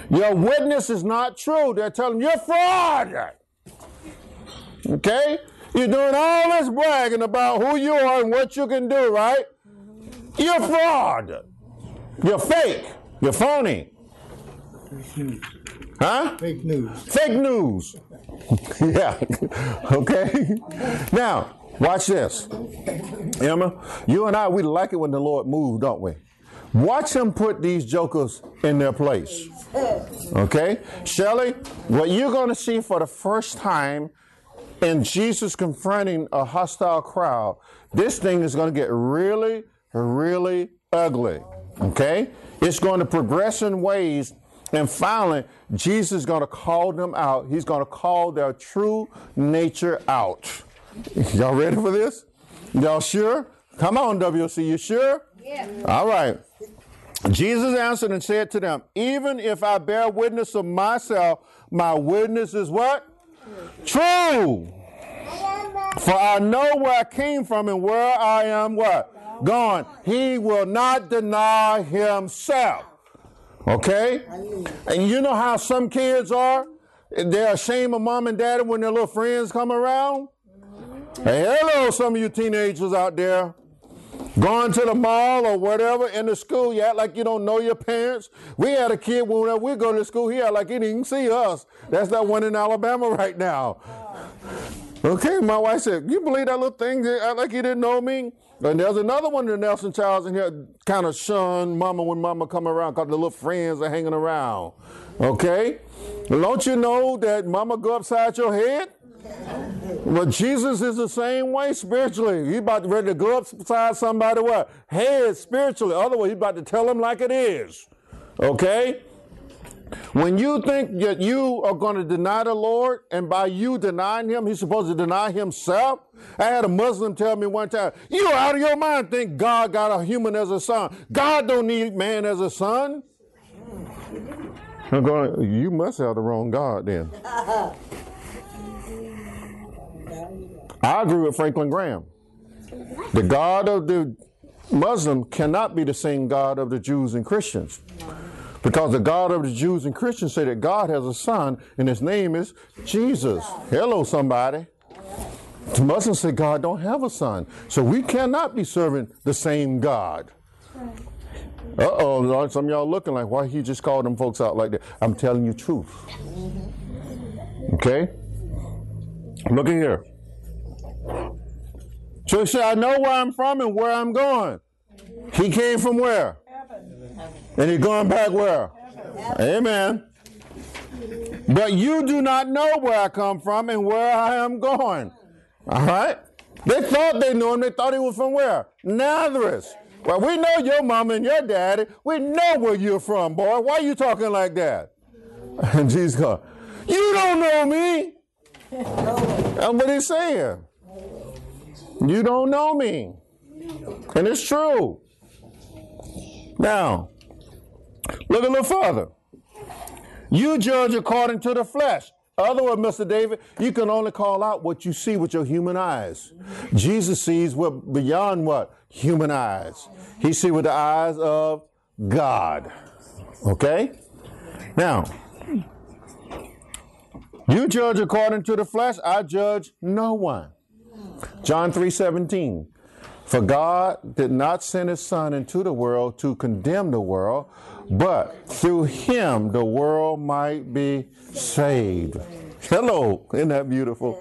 your witness is not true. They're telling you, you're fraud. Okay? You're doing all this bragging about who you are and what you can do, right? You're fraud. You're fake. You're phony. Fake news. Huh? Fake news. Fake news. Yeah. Okay? Now, Watch this. Emma, you and I, we like it when the Lord moves, don't we? Watch him put these jokers in their place. Okay? Shelley, what you're going to see for the first time in Jesus confronting a hostile crowd, this thing is going to get really, really ugly. Okay? It's going to progress in ways, and finally, Jesus is going to call them out. He's going to call their true nature out. Y'all ready for this? Y'all sure? Come on, W C, you sure? Yeah. All right. Jesus answered and said to them, even if I bear witness of myself, my witness is what? True. For I know where I came from and where I am what? Gone. He will not deny himself. Okay? And you know how some kids are? They're ashamed of mom and daddy when their little friends come around. Hey, hello, some of you teenagers out there. Going to the mall or whatever in the school, you act like you don't know your parents. We had a kid when we go to school, he act like he didn't even see us. That's that one in Alabama right now. Okay, my wife said, you believe that little thing, act like he didn't know me? And there's another one in Nelson Childs in here, kind of shun mama when mama come around because the little friends are hanging around. Okay? Don't you know that mama go upside your head? Well, Jesus is the same way spiritually. He's about ready to go upside somebody what? Head spiritually. Otherwise, he's about to tell him like it is. Okay? When you think that you are going to deny the Lord, and by you denying him, he's supposed to deny himself. I had a Muslim tell me one time, you're out of your mind, think God got a human as a son. God don't need man as a son. I'm going, you must have the wrong God then. I agree with Franklin Graham. The God of the Muslim cannot be the same God of the Jews and Christians. Because the God of the Jews and Christians say that God has a son and his name is Jesus. Hello, somebody. The Muslims say God don't have a son. So we cannot be serving the same God. Uh-oh, some of y'all looking like, why he just called them folks out like that? I'm telling you truth. Okay? Look at here. So he said, I know where I'm from and where I'm going. He came from where? Heaven. And he's going back where? Heaven. Amen. But you do not know where I come from and where I am going. All right? They thought they knew him. They thought he was from where? Nazareth. Well, we know your mama and your daddy. We know where you're from, boy. Why are you talking like that? And Jesus goes, you don't know me. That's what he's saying. You don't know me. And it's true. Now, look a little further. You judge according to the flesh. Otherwise, Mister David, you can only call out what you see with your human eyes. Jesus sees what beyond what? Human eyes. He sees with the eyes of God. Okay? Now, you judge according to the flesh. I judge no one. John three seventeen, for God did not send his son into the world to condemn the world, but through him the world might be saved. Hello, isn't that beautiful?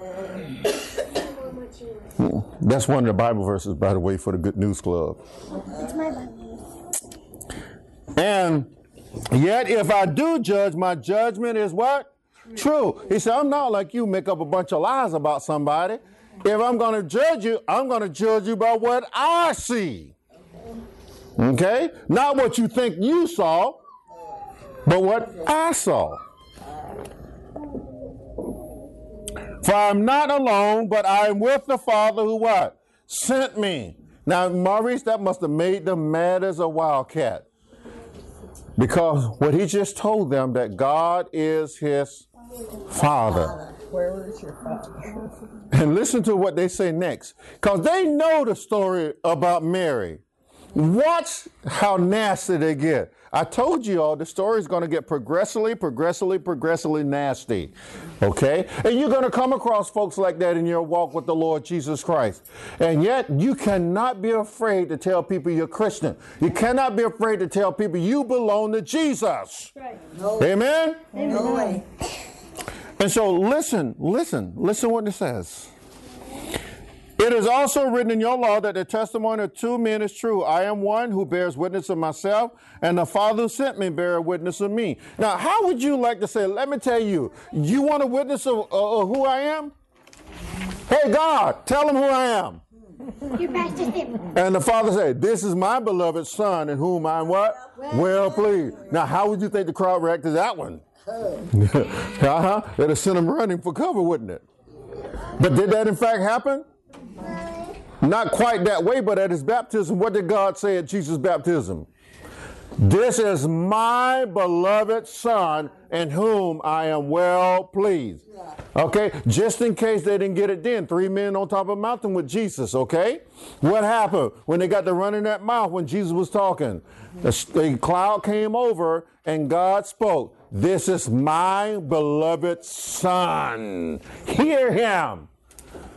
That's one of the Bible verses, by the way, for the Good News Club. It's my Bible. And yet if I do judge, my judgment is what? True. He said, I'm not like you, make up a bunch of lies about somebody. If I'm going to judge you, I'm going to judge you by what I see. Okay? Not what you think you saw, but what I saw. For I'm not alone, but I am with the Father who what? Sent me. Now, Maurice, that must have made them mad as a wildcat. Because what he just told them, that God is his Father. Where is your Father? And listen to what they say next. Because they know the story about Mary. Watch how nasty they get. I told you all the story is going to get progressively, progressively, progressively nasty. Okay? And you're going to come across folks like that in your walk with the Lord Jesus Christ. And yet, you cannot be afraid to tell people you're Christian. You cannot be afraid to tell people you belong to Jesus. Right. No. Amen? Amen. No way. And so listen, listen, listen what it says. It is also written in your law that the testimony of two men is true. I am one who bears witness of myself, and the Father who sent me bears witness of me. Now, how would you like to say, let me tell you, you want a witness of, uh, of who I am? Hey, God, tell him who I am. You pastor him. And the Father said, this is my beloved Son, in whom I am what? Well, well pleased. Now, how would you think the crowd reacted to that one? uh-huh. It would have sent them running for cover, wouldn't it? But did that in fact happen? Not quite that way, but at his baptism, what did God say at Jesus' baptism? This is my beloved Son, in whom I am well pleased. Okay, just in case they didn't get it then, three men on top of a mountain with Jesus, okay? What happened when they got to running that mouth when Jesus was talking? The cloud came over and God spoke. This is my beloved Son. Hear him.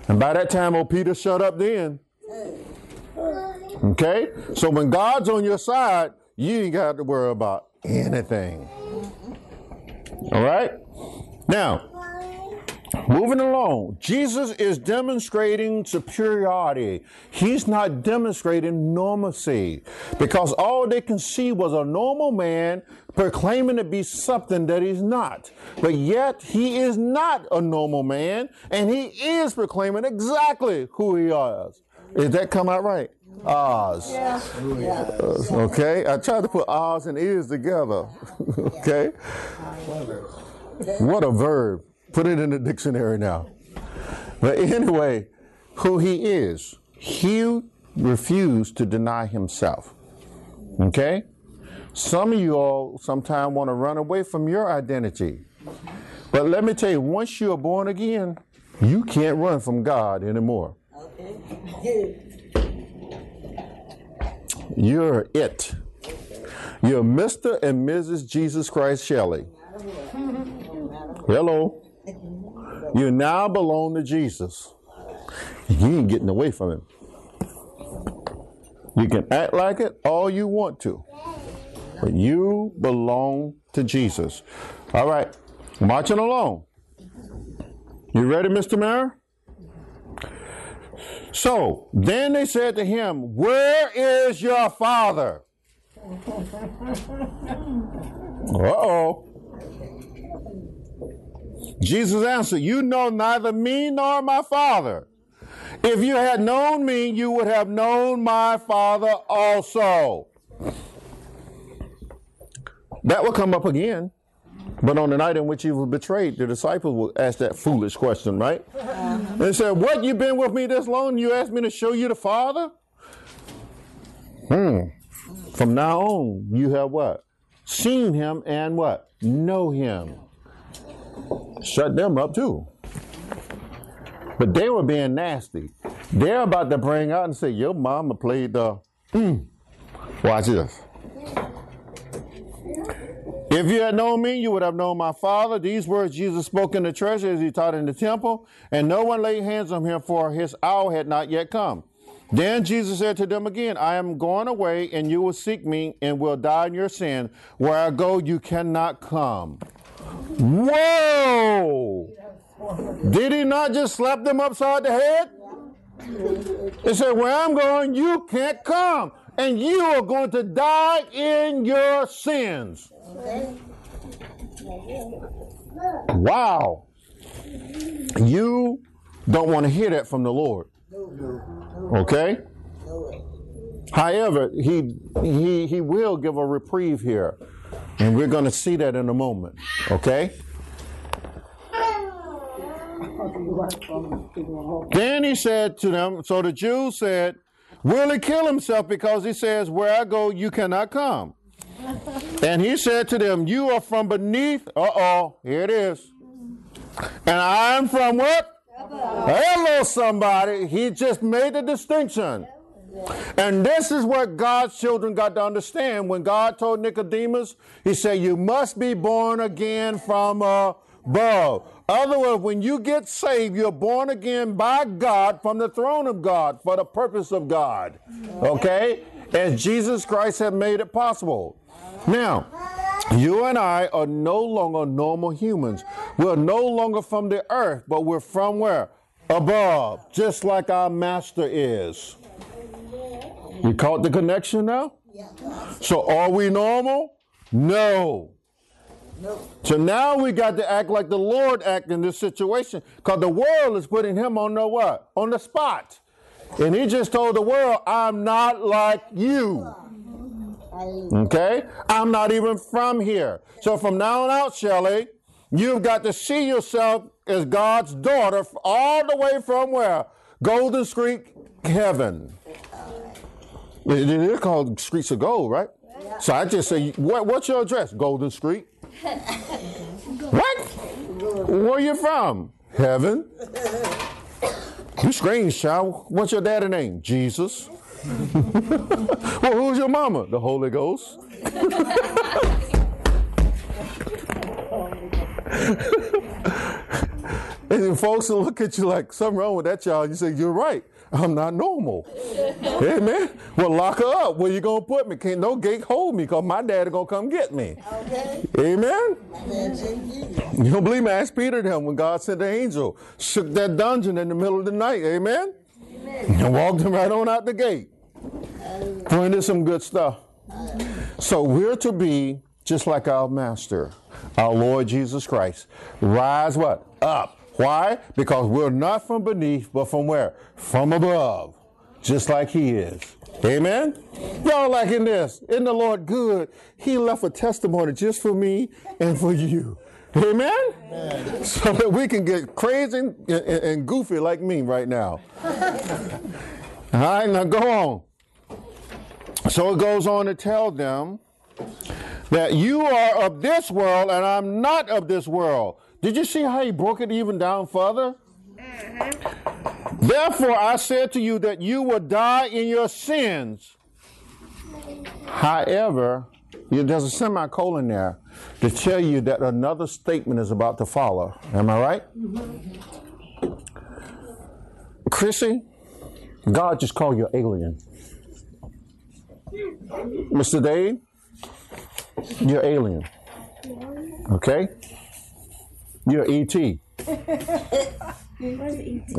And by that time, old Peter shut up then. Okay? So when God's on your side, you ain't got to worry about anything. All right? Now, moving along, Jesus is demonstrating superiority. He's not demonstrating normalcy, because all they can see was a normal man proclaiming to be something that he's not. But yet he is not a normal man, and he is proclaiming exactly who he is. Did that come out right? Oz. Yeah. Oz. Okay, I tried to put Oz and ears together. Okay, what a verb. Put it in the dictionary now. But anyway, who he is, he refused to deny himself. Okay? Some of you all sometimes want to run away from your identity. But let me tell you, once you are born again, you can't run from God anymore. Okay. You're it. You're Mister and Missus Jesus Christ Shelley. Hello. You now belong to Jesus. You ain't getting away from him. You can act like it all you want to, but you belong to Jesus. All right, marching along. You ready, Mister Mayor? So then they said to him, where is your father? Uh-oh. Jesus answered, you know neither me nor my Father. If you had known me, you would have known my Father also. That will come up again. But on the night in which he was betrayed, the disciples will ask that foolish question, right? Um. They said, what, you've been with me this long and you asked me to show you the Father? Hmm. From now on, you have what? Seen him and what? Know him. Shut them up too. But they were being nasty. They're about to bring out and say, your mama played the mm. Watch this. If you had known me, you would have known my Father. These words Jesus spoke in the church as he taught in the temple, and no one laid hands on him, for his hour had not yet come. Then Jesus said to them again, I am going away, and you will seek me and will die in your sin. Where I go, you cannot come. Whoa! Did he not just slap them upside the head? He said, where I'm going, you can't come, and you are going to die in your sins. Wow. You don't want to hear that from the Lord. Okay? However, he, he, he will give a reprieve here. And we're going to see that in a moment, okay? Then he said to them, so the Jews said, will he kill himself because he says, where I go, you cannot come? And he said to them, you are from beneath, uh-oh, here it is. And I'm from what? Hello. Hello, somebody. He just made the distinction. And this is what God's children got to understand. When God told Nicodemus, he said, you must be born again from above. Otherwise, when you get saved, you're born again by God from the throne of God for the purpose of God. Okay? As Jesus Christ had made it possible. Now, you and I are no longer normal humans. We're no longer from the earth, but we're from where? above, just like our master is. You caught the connection now? So are we normal? No. No. So now we got to act like the Lord act in this situation, because the world is putting him on the what? On the spot. And he just told the world, I'm not like you. Okay? I'm not even from here. So from now on out, Shelley, you've got to see yourself as God's daughter all the way from where? Golden Street Heaven. They're called Streets of Gold, right? Yeah. So I just say, what, what's your address? Golden Street. What? Where are you from? Heaven. You scream, child. What's your daddy's name? Jesus. Well, who's your mama? The Holy Ghost. And then folks will look at you like, something wrong with that child. You say, you're right. I'm not normal. Amen. Well, lock her up. Where you going to put me? Can't no gate hold me, because my daddy going to come get me. Okay. Amen. Amen. You don't believe me? Ask Peter to him when God sent the angel. Shook that dungeon in the middle of the night. Amen. Amen. And walked him right on out the gate. Boy, there's some good stuff. So we're to be just like our master, our Lord Jesus Christ. Rise what? Up. Why? Because we're not from beneath, but from where? From above, just like he is. Amen? Y'all liking this? Isn't the Lord good? He left a testimony just for me and for you. Amen? Amen. So that we can get crazy and, and, and goofy like me right now. All right, now go on. So it goes on to tell them that you are of this world and I'm not of this world. Did you see how he broke it even down further? Mm-hmm. Therefore, I said to you that you will die in your sins. However, there's a semicolon there to tell you that another statement is about to follow. Am I right? Mm-hmm. Chrissy, God just called you an alien. Mister Dave, you're alien. Okay? You're E T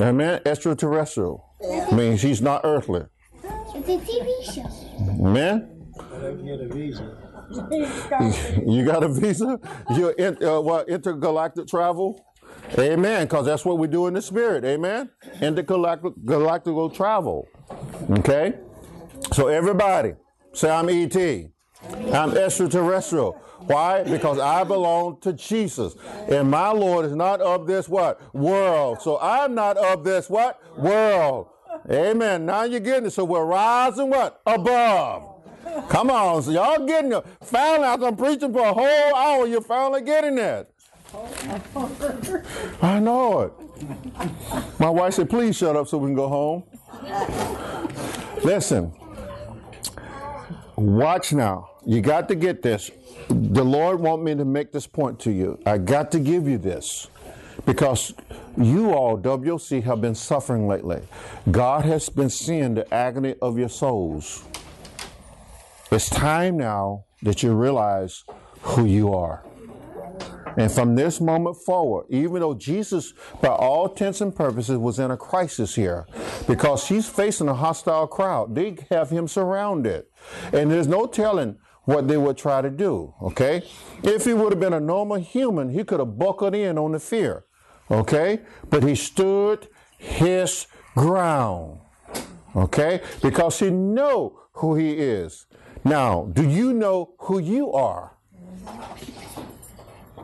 Amen. Extraterrestrial. I mean, she's not earthly. It's a T V show. Amen. I don't get a visa. You got a visa? You're in, uh, what, intergalactic travel? Amen. Because that's what we do in the spirit. Amen. Intergalactic galactical travel. Okay? So everybody, say I'm E T I'm extraterrestrial. Why? Because I belong to Jesus. And my Lord is not of this what? World. So I'm not of this what? World. Amen. Now you're getting it. So we're rising what? Above. Come on. So y'all getting it. Finally, after I'm preaching for a whole hour, you're finally getting it. I know it. My wife said, please shut up so we can go home. Listen. Watch now. You got to get this. The Lord want me to make this point to you. I got to give you this because you all, W O C, have been suffering lately. God has been seeing the agony of your souls. It's time now that you realize who you are. And from this moment forward, even though Jesus, by all intents and purposes, was in a crisis here, because he's facing a hostile crowd. They have him surrounded. And there's no telling what they would try to do, okay? If he would have been a normal human, he could have buckled in on the fear, okay? But he stood his ground, okay? Because he knows who he is. Now, do you know who you are?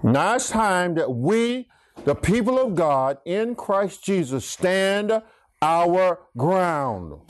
Now it's time that we, the people of God in Christ Jesus, stand our ground.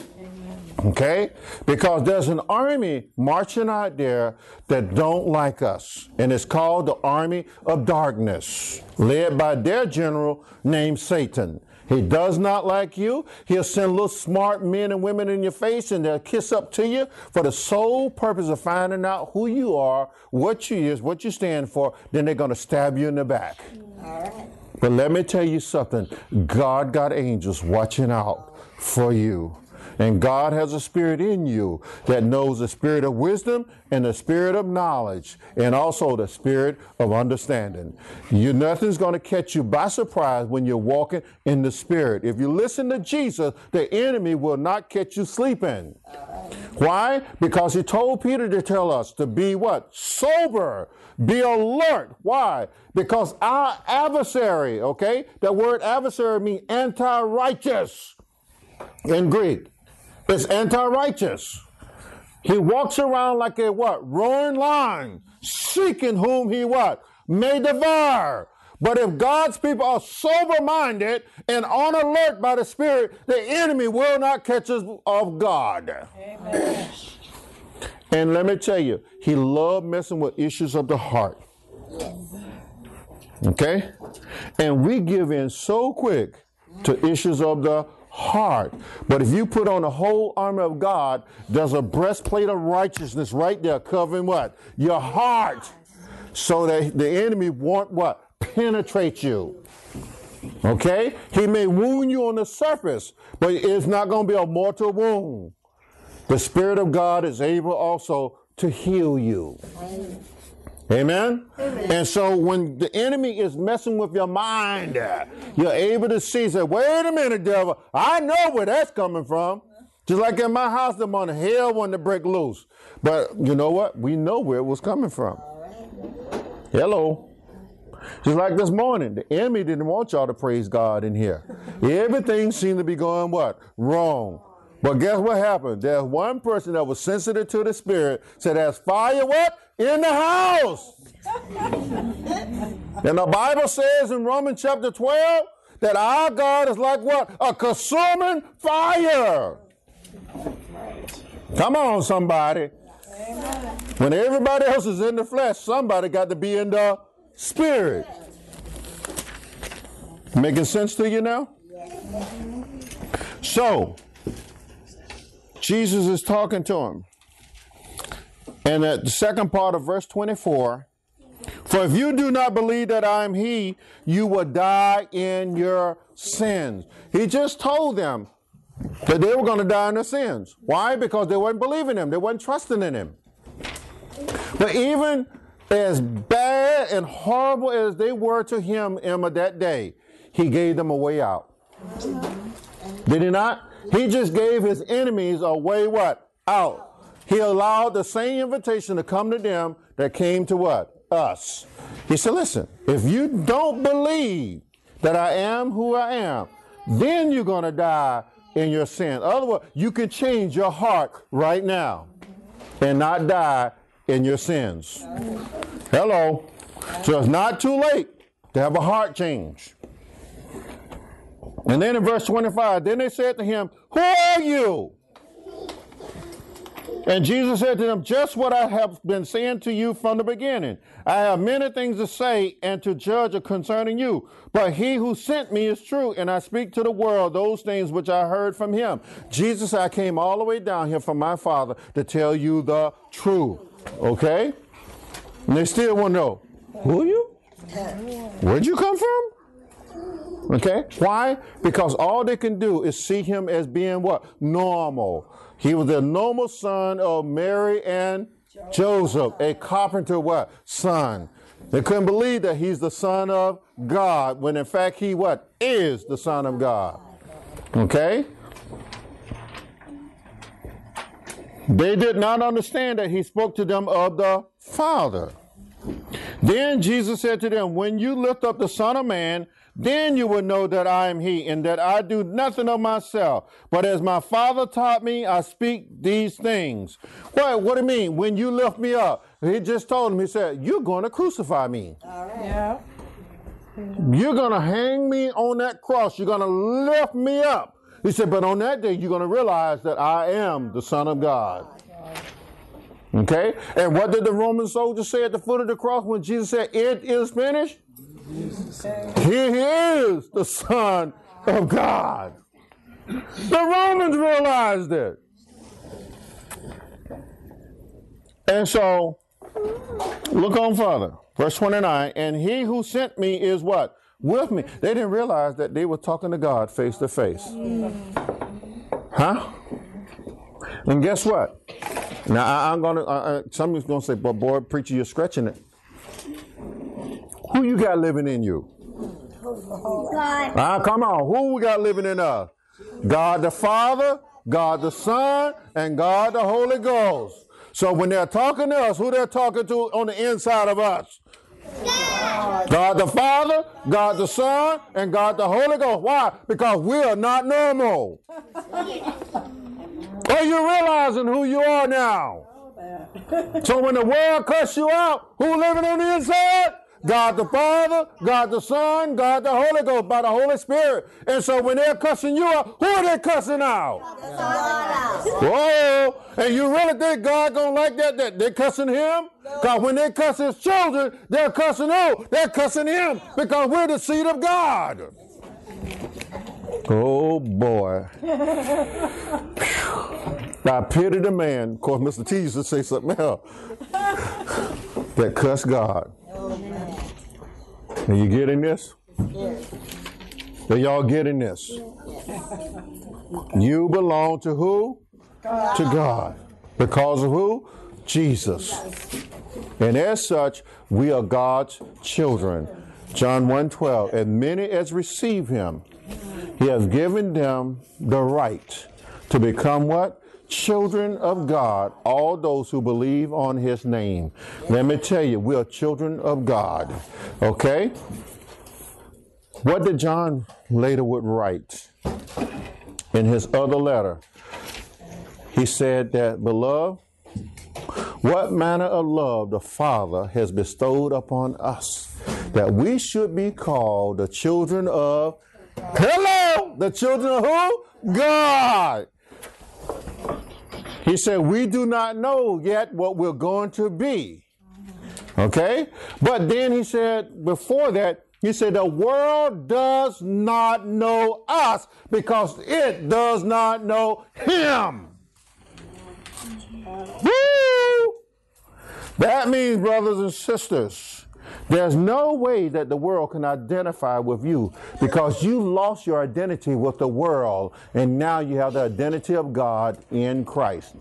Okay? Because there's an army marching out there that don't like us. And it's called the Army of Darkness, led by their general named Satan. He does not like you. He'll send little smart men and women in your face and they'll kiss up to you for the sole purpose of finding out who you are, what you is, what you stand for. Then they're going to stab you in the back. All right. But let me tell you something. God got angels watching out for you. And God has a spirit in you that knows the spirit of wisdom and the spirit of knowledge and also the spirit of understanding. You, nothing's going to catch you by surprise when you're walking in the spirit. If you listen to Jesus, the enemy will not catch you sleeping. Why? Because he told Peter to tell us to be what? Sober. Be alert. Why? Because our adversary, okay? The word adversary means anti-righteous in Greek. It's anti-righteous. He walks around like a what? Roaring lion, seeking whom he what? May devour. But if God's people are sober-minded and on alert by the Spirit, the enemy will not catch us off guard. Amen. And let me tell you, he loved messing with issues of the heart. Okay? And we give in so quick to issues of the heart. But if you put on the whole armor of God, there's a breastplate of righteousness right there covering what? Your heart. So that the enemy won't what? Penetrate you. Okay? He may wound you on the surface, but it's not going to be a mortal wound. The Spirit of God is able also to heal you. Amen? Amen? And so when the enemy is messing with your mind, you're able to see, say, wait a minute, devil, I know where that's coming from. Just like in my house, the morning, hell wanted to break loose. But you know what? We know where it was coming from. Hello. Just like this morning, the enemy didn't want y'all to praise God in here. Everything seemed to be going what? Wrong. But guess what happened? There's one person that was sensitive to the Spirit, said there's fire what? In the house. And the Bible says in Romans chapter twelve that our God is like what? A consuming fire. Come on, somebody. Amen. When everybody else is in the flesh, somebody got to be in the Spirit. Making sense to you now? So, Jesus is talking to him. And at the second part of verse twenty-four, for if you do not believe that I am he, you will die in your sins. He just told them that they were going to die in their sins. Why? Because they weren't believing him. They weren't trusting in him. But even as bad and horrible as they were to him, Emma, that day, he gave them a way out. Did he not? He just gave his enemies a way what? Out. He allowed the same invitation to come to them that came to what? Us. He said, listen, if you don't believe that I am who I am, then you're going to die in your sin. Otherwise, you can change your heart right now and not die in your sins. Hello. So it's not too late to have a heart change. And then in verse twenty-five, then they said to him, who are you? And Jesus said to them, just what I have been saying to you from the beginning. I have many things to say and to judge concerning you. But he who sent me is true, and I speak to the world those things which I heard from him. Jesus, I came all the way down here from my Father to tell you the truth. Okay? And they still want to know, who are you? Where'd you come from? Okay? Why? Because all they can do is see him as being what? Normal. He was the normal son of Mary and Joseph, a carpenter what? Son. They couldn't believe that he's the son of God when in fact he what? Is the son of God. Okay? They did not understand that he spoke to them of the Father. Then Jesus said to them, when you lift up the Son of Man, then you will know that I am he, and that I do nothing of myself. But as my Father taught me, I speak these things. Well, what do you mean? When you lift me up, he just told him, he said, you're going to crucify me. All right. Yeah. You're going to hang me on that cross. You're going to lift me up. He said, but on that day, you're going to realize that I am the Son of God. Okay? And what did the Roman soldier say at the foot of the cross when Jesus said, it is finished? Okay. He is the Son of God. The Romans realized it. And so, look on further. Verse twenty-nine, and he who sent me is what? With me. They didn't realize that they were talking to God face to face. Huh? And guess what? Now I, I'm gonna. I, I, somebody's gonna say, "But boy, preacher, you're stretching it." Who you got living in you? God. Ah, come on. Who we got living in us? God the Father, God the Son, and God the Holy Ghost. So when they're talking to us, who they're talking to on the inside of us? God. God the Father, God the Son, and God the Holy Ghost. Why? Because we are not normal. Are you realizing who you are now? So when the world cuts you out, who living on the inside? God the Father, God the Son, God the Holy Ghost by the Holy Spirit. And so when they're cussing you out, who are they cussing out? Whoa! And you really think God gonna like that? That they cussing him? Because when they cuss his children, they're cussing who? They're cussing him because we're the seed of God. Oh boy! I pity the man. Of course, Mister T used to say something else that cussed God. Are you getting this? Yes. Are y'all getting this? Yes. You belong to who? God. To God. Because of who? Jesus. And as such, we are God's children. John one twelve, as many as receive him, he has given them the right to become what? Children of God, all those who believe on his name. Let me tell you, we are children of God. Okay? What did John later would write in his other letter? He said that, beloved, what manner of love the Father has bestowed upon us, that we should be called the children of, hello, the children of who? God. He said, we do not know yet what we're going to be. Okay? But then he said, before that, he said, the world does not know us because it does not know him. Woo! That means, brothers and sisters, there's no way that the world can identify with you because you lost your identity with the world and now you have the identity of God in Christ.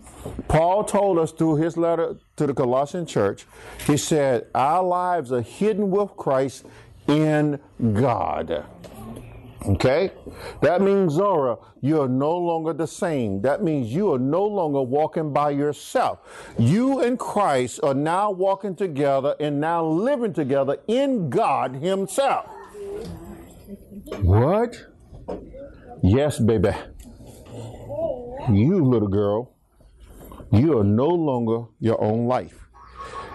Paul told us through his letter to the Colossian church, he said, our lives are hidden with Christ in God. Okay? That means, Zora, you are no longer the same. That means you are no longer walking by yourself. You and Christ are now walking together and now living together in God himself. What? Yes, baby. You, little girl, you are no longer your own life.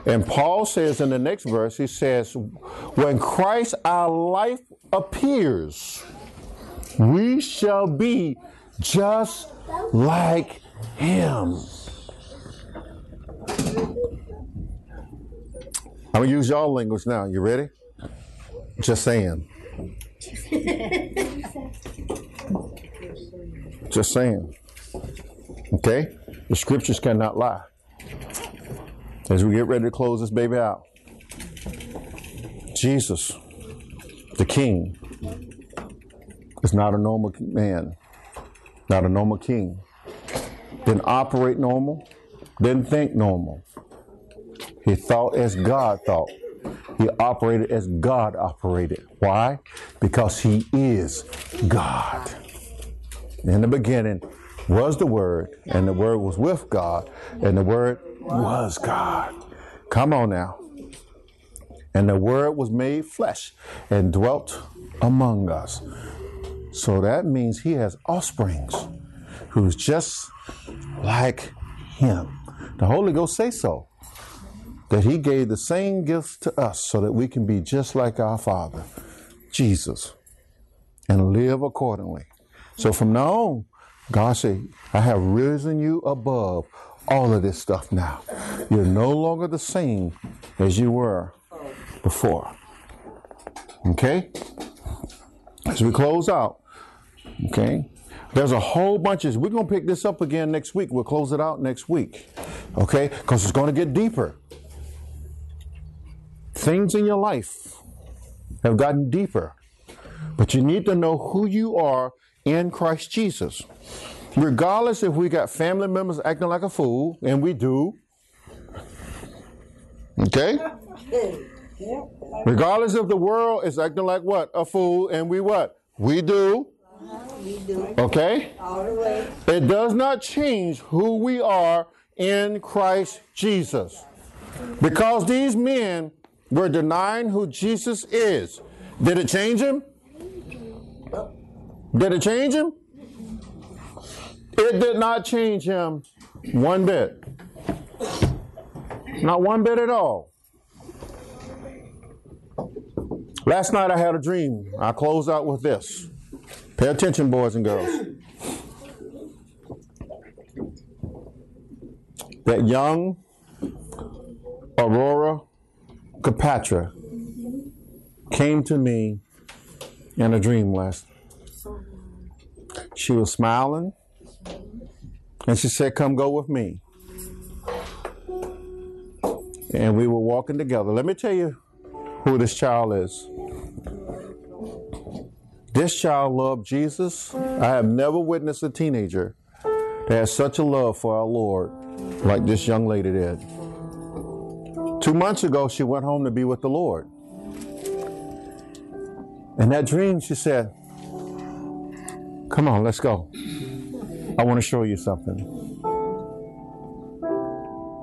And Paul says in the next verse, he says, when Christ our life appears, we shall be just like him. I'm going to use y'all language now. You ready? Just saying. Just saying. Okay? The scriptures cannot lie. As we get ready to close this baby out, Jesus, the King, is not a normal man, not a normal king. Didn't operate normal, didn't think normal. He thought as God thought. He operated as God operated. Why? Because he is God. In the beginning was the Word, and the Word was with God, and the Word was God. Come on now. And the Word was made flesh and dwelt among us. So that means he has offsprings who's just like him. The Holy Ghost says so, that he gave the same gifts to us so that we can be just like our Father, Jesus, and live accordingly. So from now on, God said, I have risen you above all of this stuff now. You're no longer the same as you were before. Okay? As we close out, okay? There's a whole bunch of, we're going to pick this up again next week. We'll close it out next week. Okay? Because it's going to get deeper. Things in your life have gotten deeper. But you need to know who you are in Christ Jesus. Regardless if we got family members acting like a fool, and we do, okay? Regardless if the world is acting like what? A fool, and we what? We do. We do. Okay? All the way. It does not change who we are in Christ Jesus. Because these men were denying who Jesus is. Did it change him? Did it change him? It did not change him one bit. Not one bit at all. Last night I had a dream. I close out with this. Pay attention, boys and girls. That young Aurora Cleopatra came to me in a dream last night. She was smiling and she said, "Come go with me." And we were walking together. Let me tell you who this child is. This child loved Jesus. I have never witnessed a teenager that has such a love for our Lord like this young lady did. Two months ago, she went home to be with the Lord. In that dream, she said, "Come on, let's go. I want to show you something."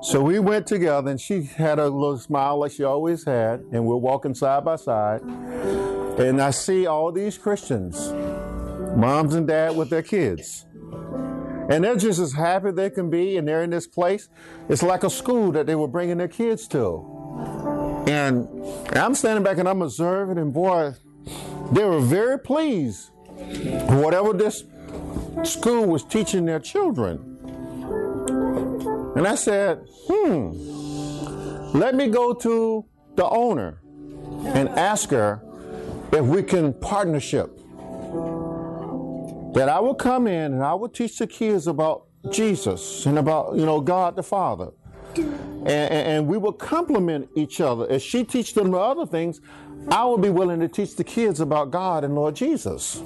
So we went together, and she had a little smile like she always had, and we're walking side by side. And I see all these Christians, moms and dad with their kids. And they're just as happy they can be, and they're in this place. It's like a school that they were bringing their kids to. And I'm standing back and I'm observing, and boy, they were very pleased with whatever this school was teaching their children. And I said, hmm, let me go to the owner and ask her if we can partnership. That I will come in and I will teach the kids about Jesus and about, you know, God the Father. And, and we will complement each other. As she teaches them other things, I will be willing to teach the kids about God and Lord Jesus.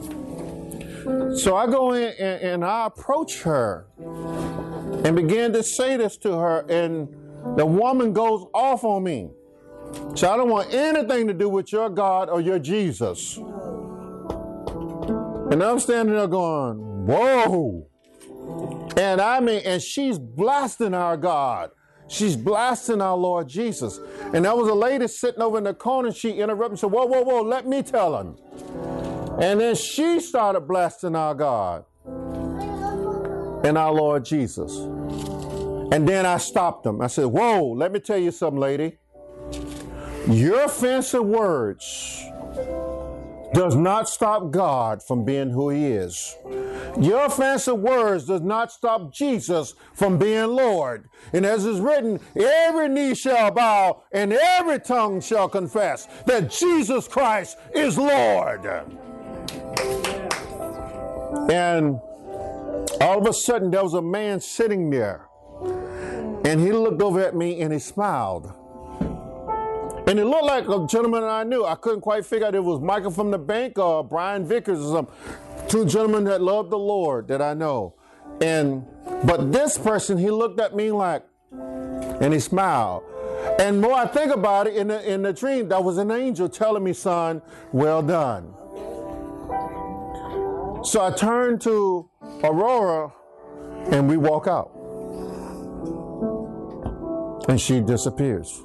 So I go in and, and I approach her and begin to say this to her, and the woman goes off on me. So I don't want anything to do with your God or your Jesus. And I'm standing there going, whoa. And I mean, and she's blasting our God. She's blasting our Lord Jesus. And there was a lady sitting over in the corner. She interrupted and said, whoa, whoa, whoa, let me tell him. And then she started blasting our God and our Lord Jesus. And then I stopped them. I said, whoa, let me tell you something, lady. Your fancy words does not stop God from being who he is. Your fancy words does not stop Jesus from being Lord. And as is written, every knee shall bow and every tongue shall confess that Jesus Christ is Lord. And all of a sudden, there was a man sitting there. And he looked over at me and he smiled. And it looked like a gentleman I knew. I couldn't quite figure out if it was Michael from the bank or Brian Vickers or some two gentlemen that loved the Lord that I know. And but this person, he looked at me like, and he smiled. And more I think about it, in the, in the dream, that was an angel telling me, son, well done. So I turned to Aurora and we walk out. And she disappears.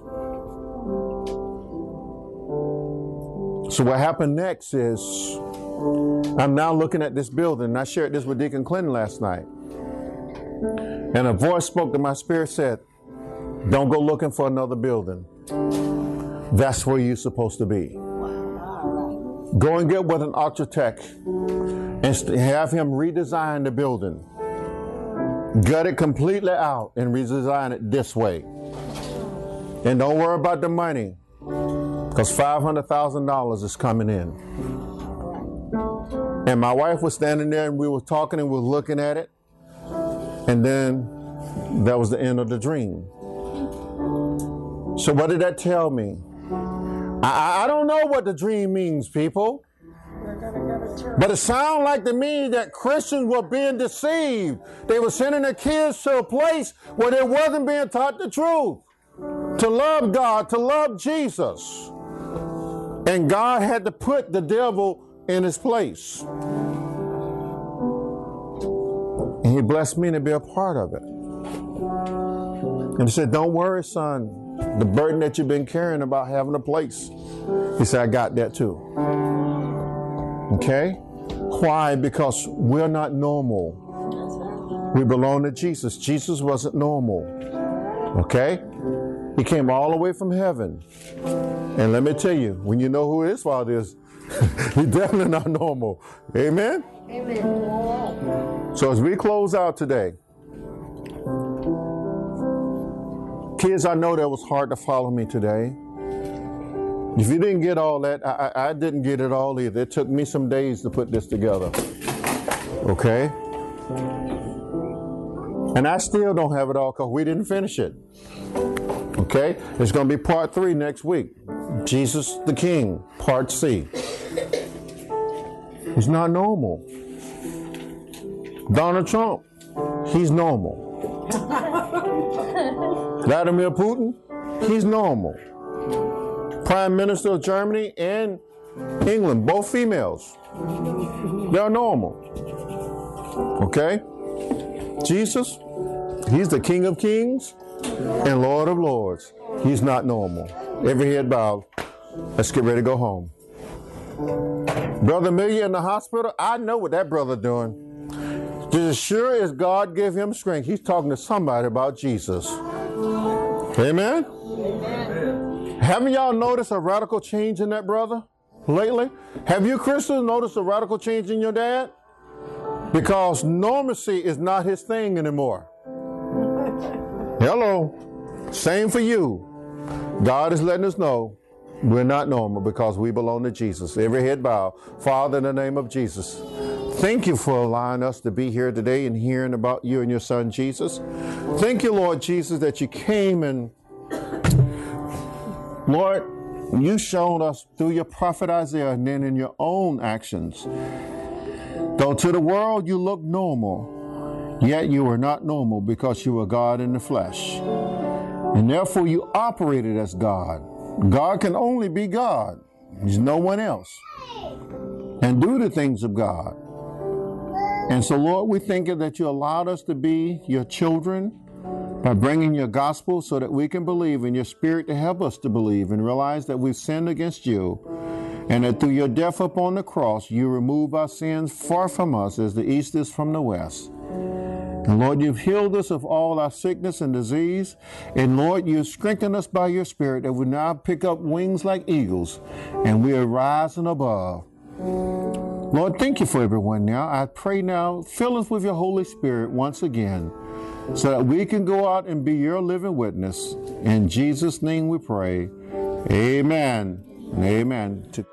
So what happened next is, I'm now looking at this building. I shared this with Deacon Clinton last night. And a voice spoke to my spirit, said, don't go looking for another building. That's where you're supposed to be. Go and get with an architect and have him redesign the building. Gut it completely out and redesign it this way. And don't worry about the money. Because five hundred thousand dollars is coming in. And my wife was standing there and we were talking and we were looking at it. And then that was the end of the dream. So what did that tell me? I, I don't know what the dream means, people. But it sounds like to me that Christians were being deceived. They were sending their kids to a place where they wasn't being taught the truth, to love God, to love Jesus. And God had to put the devil in his place. And he blessed me to be a part of it. And he said, don't worry, son, the burden that you've been carrying about having a place. He said, I got that too. Okay? Why? Because we're not normal. We belong to Jesus. Jesus wasn't normal. Okay? He came all the way from heaven. And let me tell you, when you know who his father is, he's definitely not normal. Amen? Amen. So as we close out today, kids, I know that was hard to follow me today. If you didn't get all that, I, I, I didn't get it all either. It took me some days to put this together. Okay? And I still don't have it all because we didn't finish it. Okay? It's going to be part three next week. Jesus the King, part C. He's not normal. Donald Trump, he's normal. Vladimir Putin, he's normal. Prime Minister of Germany and England, both females, they're normal. Okay? Jesus, he's the King of Kings and Lord of Lords. He's not normal. Every head bowed. Let's get ready to go home. Brother Amelia in the hospital, I know what that brother doing. As sure as God gave him strength, he's talking to somebody about Jesus. Amen? Amen. Haven't y'all noticed a radical change in that brother lately? Have you, Christians, noticed a radical change in your dad? Because normalcy is not his thing anymore. Hello. Same for you. God is letting us know we're not normal because we belong to Jesus. Every head bow. Father, in the name of Jesus, thank you for allowing us to be here today and hearing about you and your son, Jesus. Thank you, Lord Jesus, that you came and, Lord, you showed us through your prophet Isaiah and then in your own actions. Though to the world you look normal, yet you were not normal because you were God in the flesh. And therefore you operated as God. God can only be God. There's no one else. And do the things of God. And so, Lord, we thank you that you allowed us to be your children by bringing your gospel so that we can believe in your spirit to help us to believe and realize that we've sinned against you and that through your death upon the cross, you remove our sins far from us as the east is from the west. And, Lord, you've healed us of all our sickness and disease. And, Lord, you've strengthened us by your spirit that we now pick up wings like eagles and we are rising above. Lord, thank you for everyone now. I pray now, fill us with your Holy Spirit once again so that we can go out and be your living witness. In Jesus' name we pray. Amen. Amen.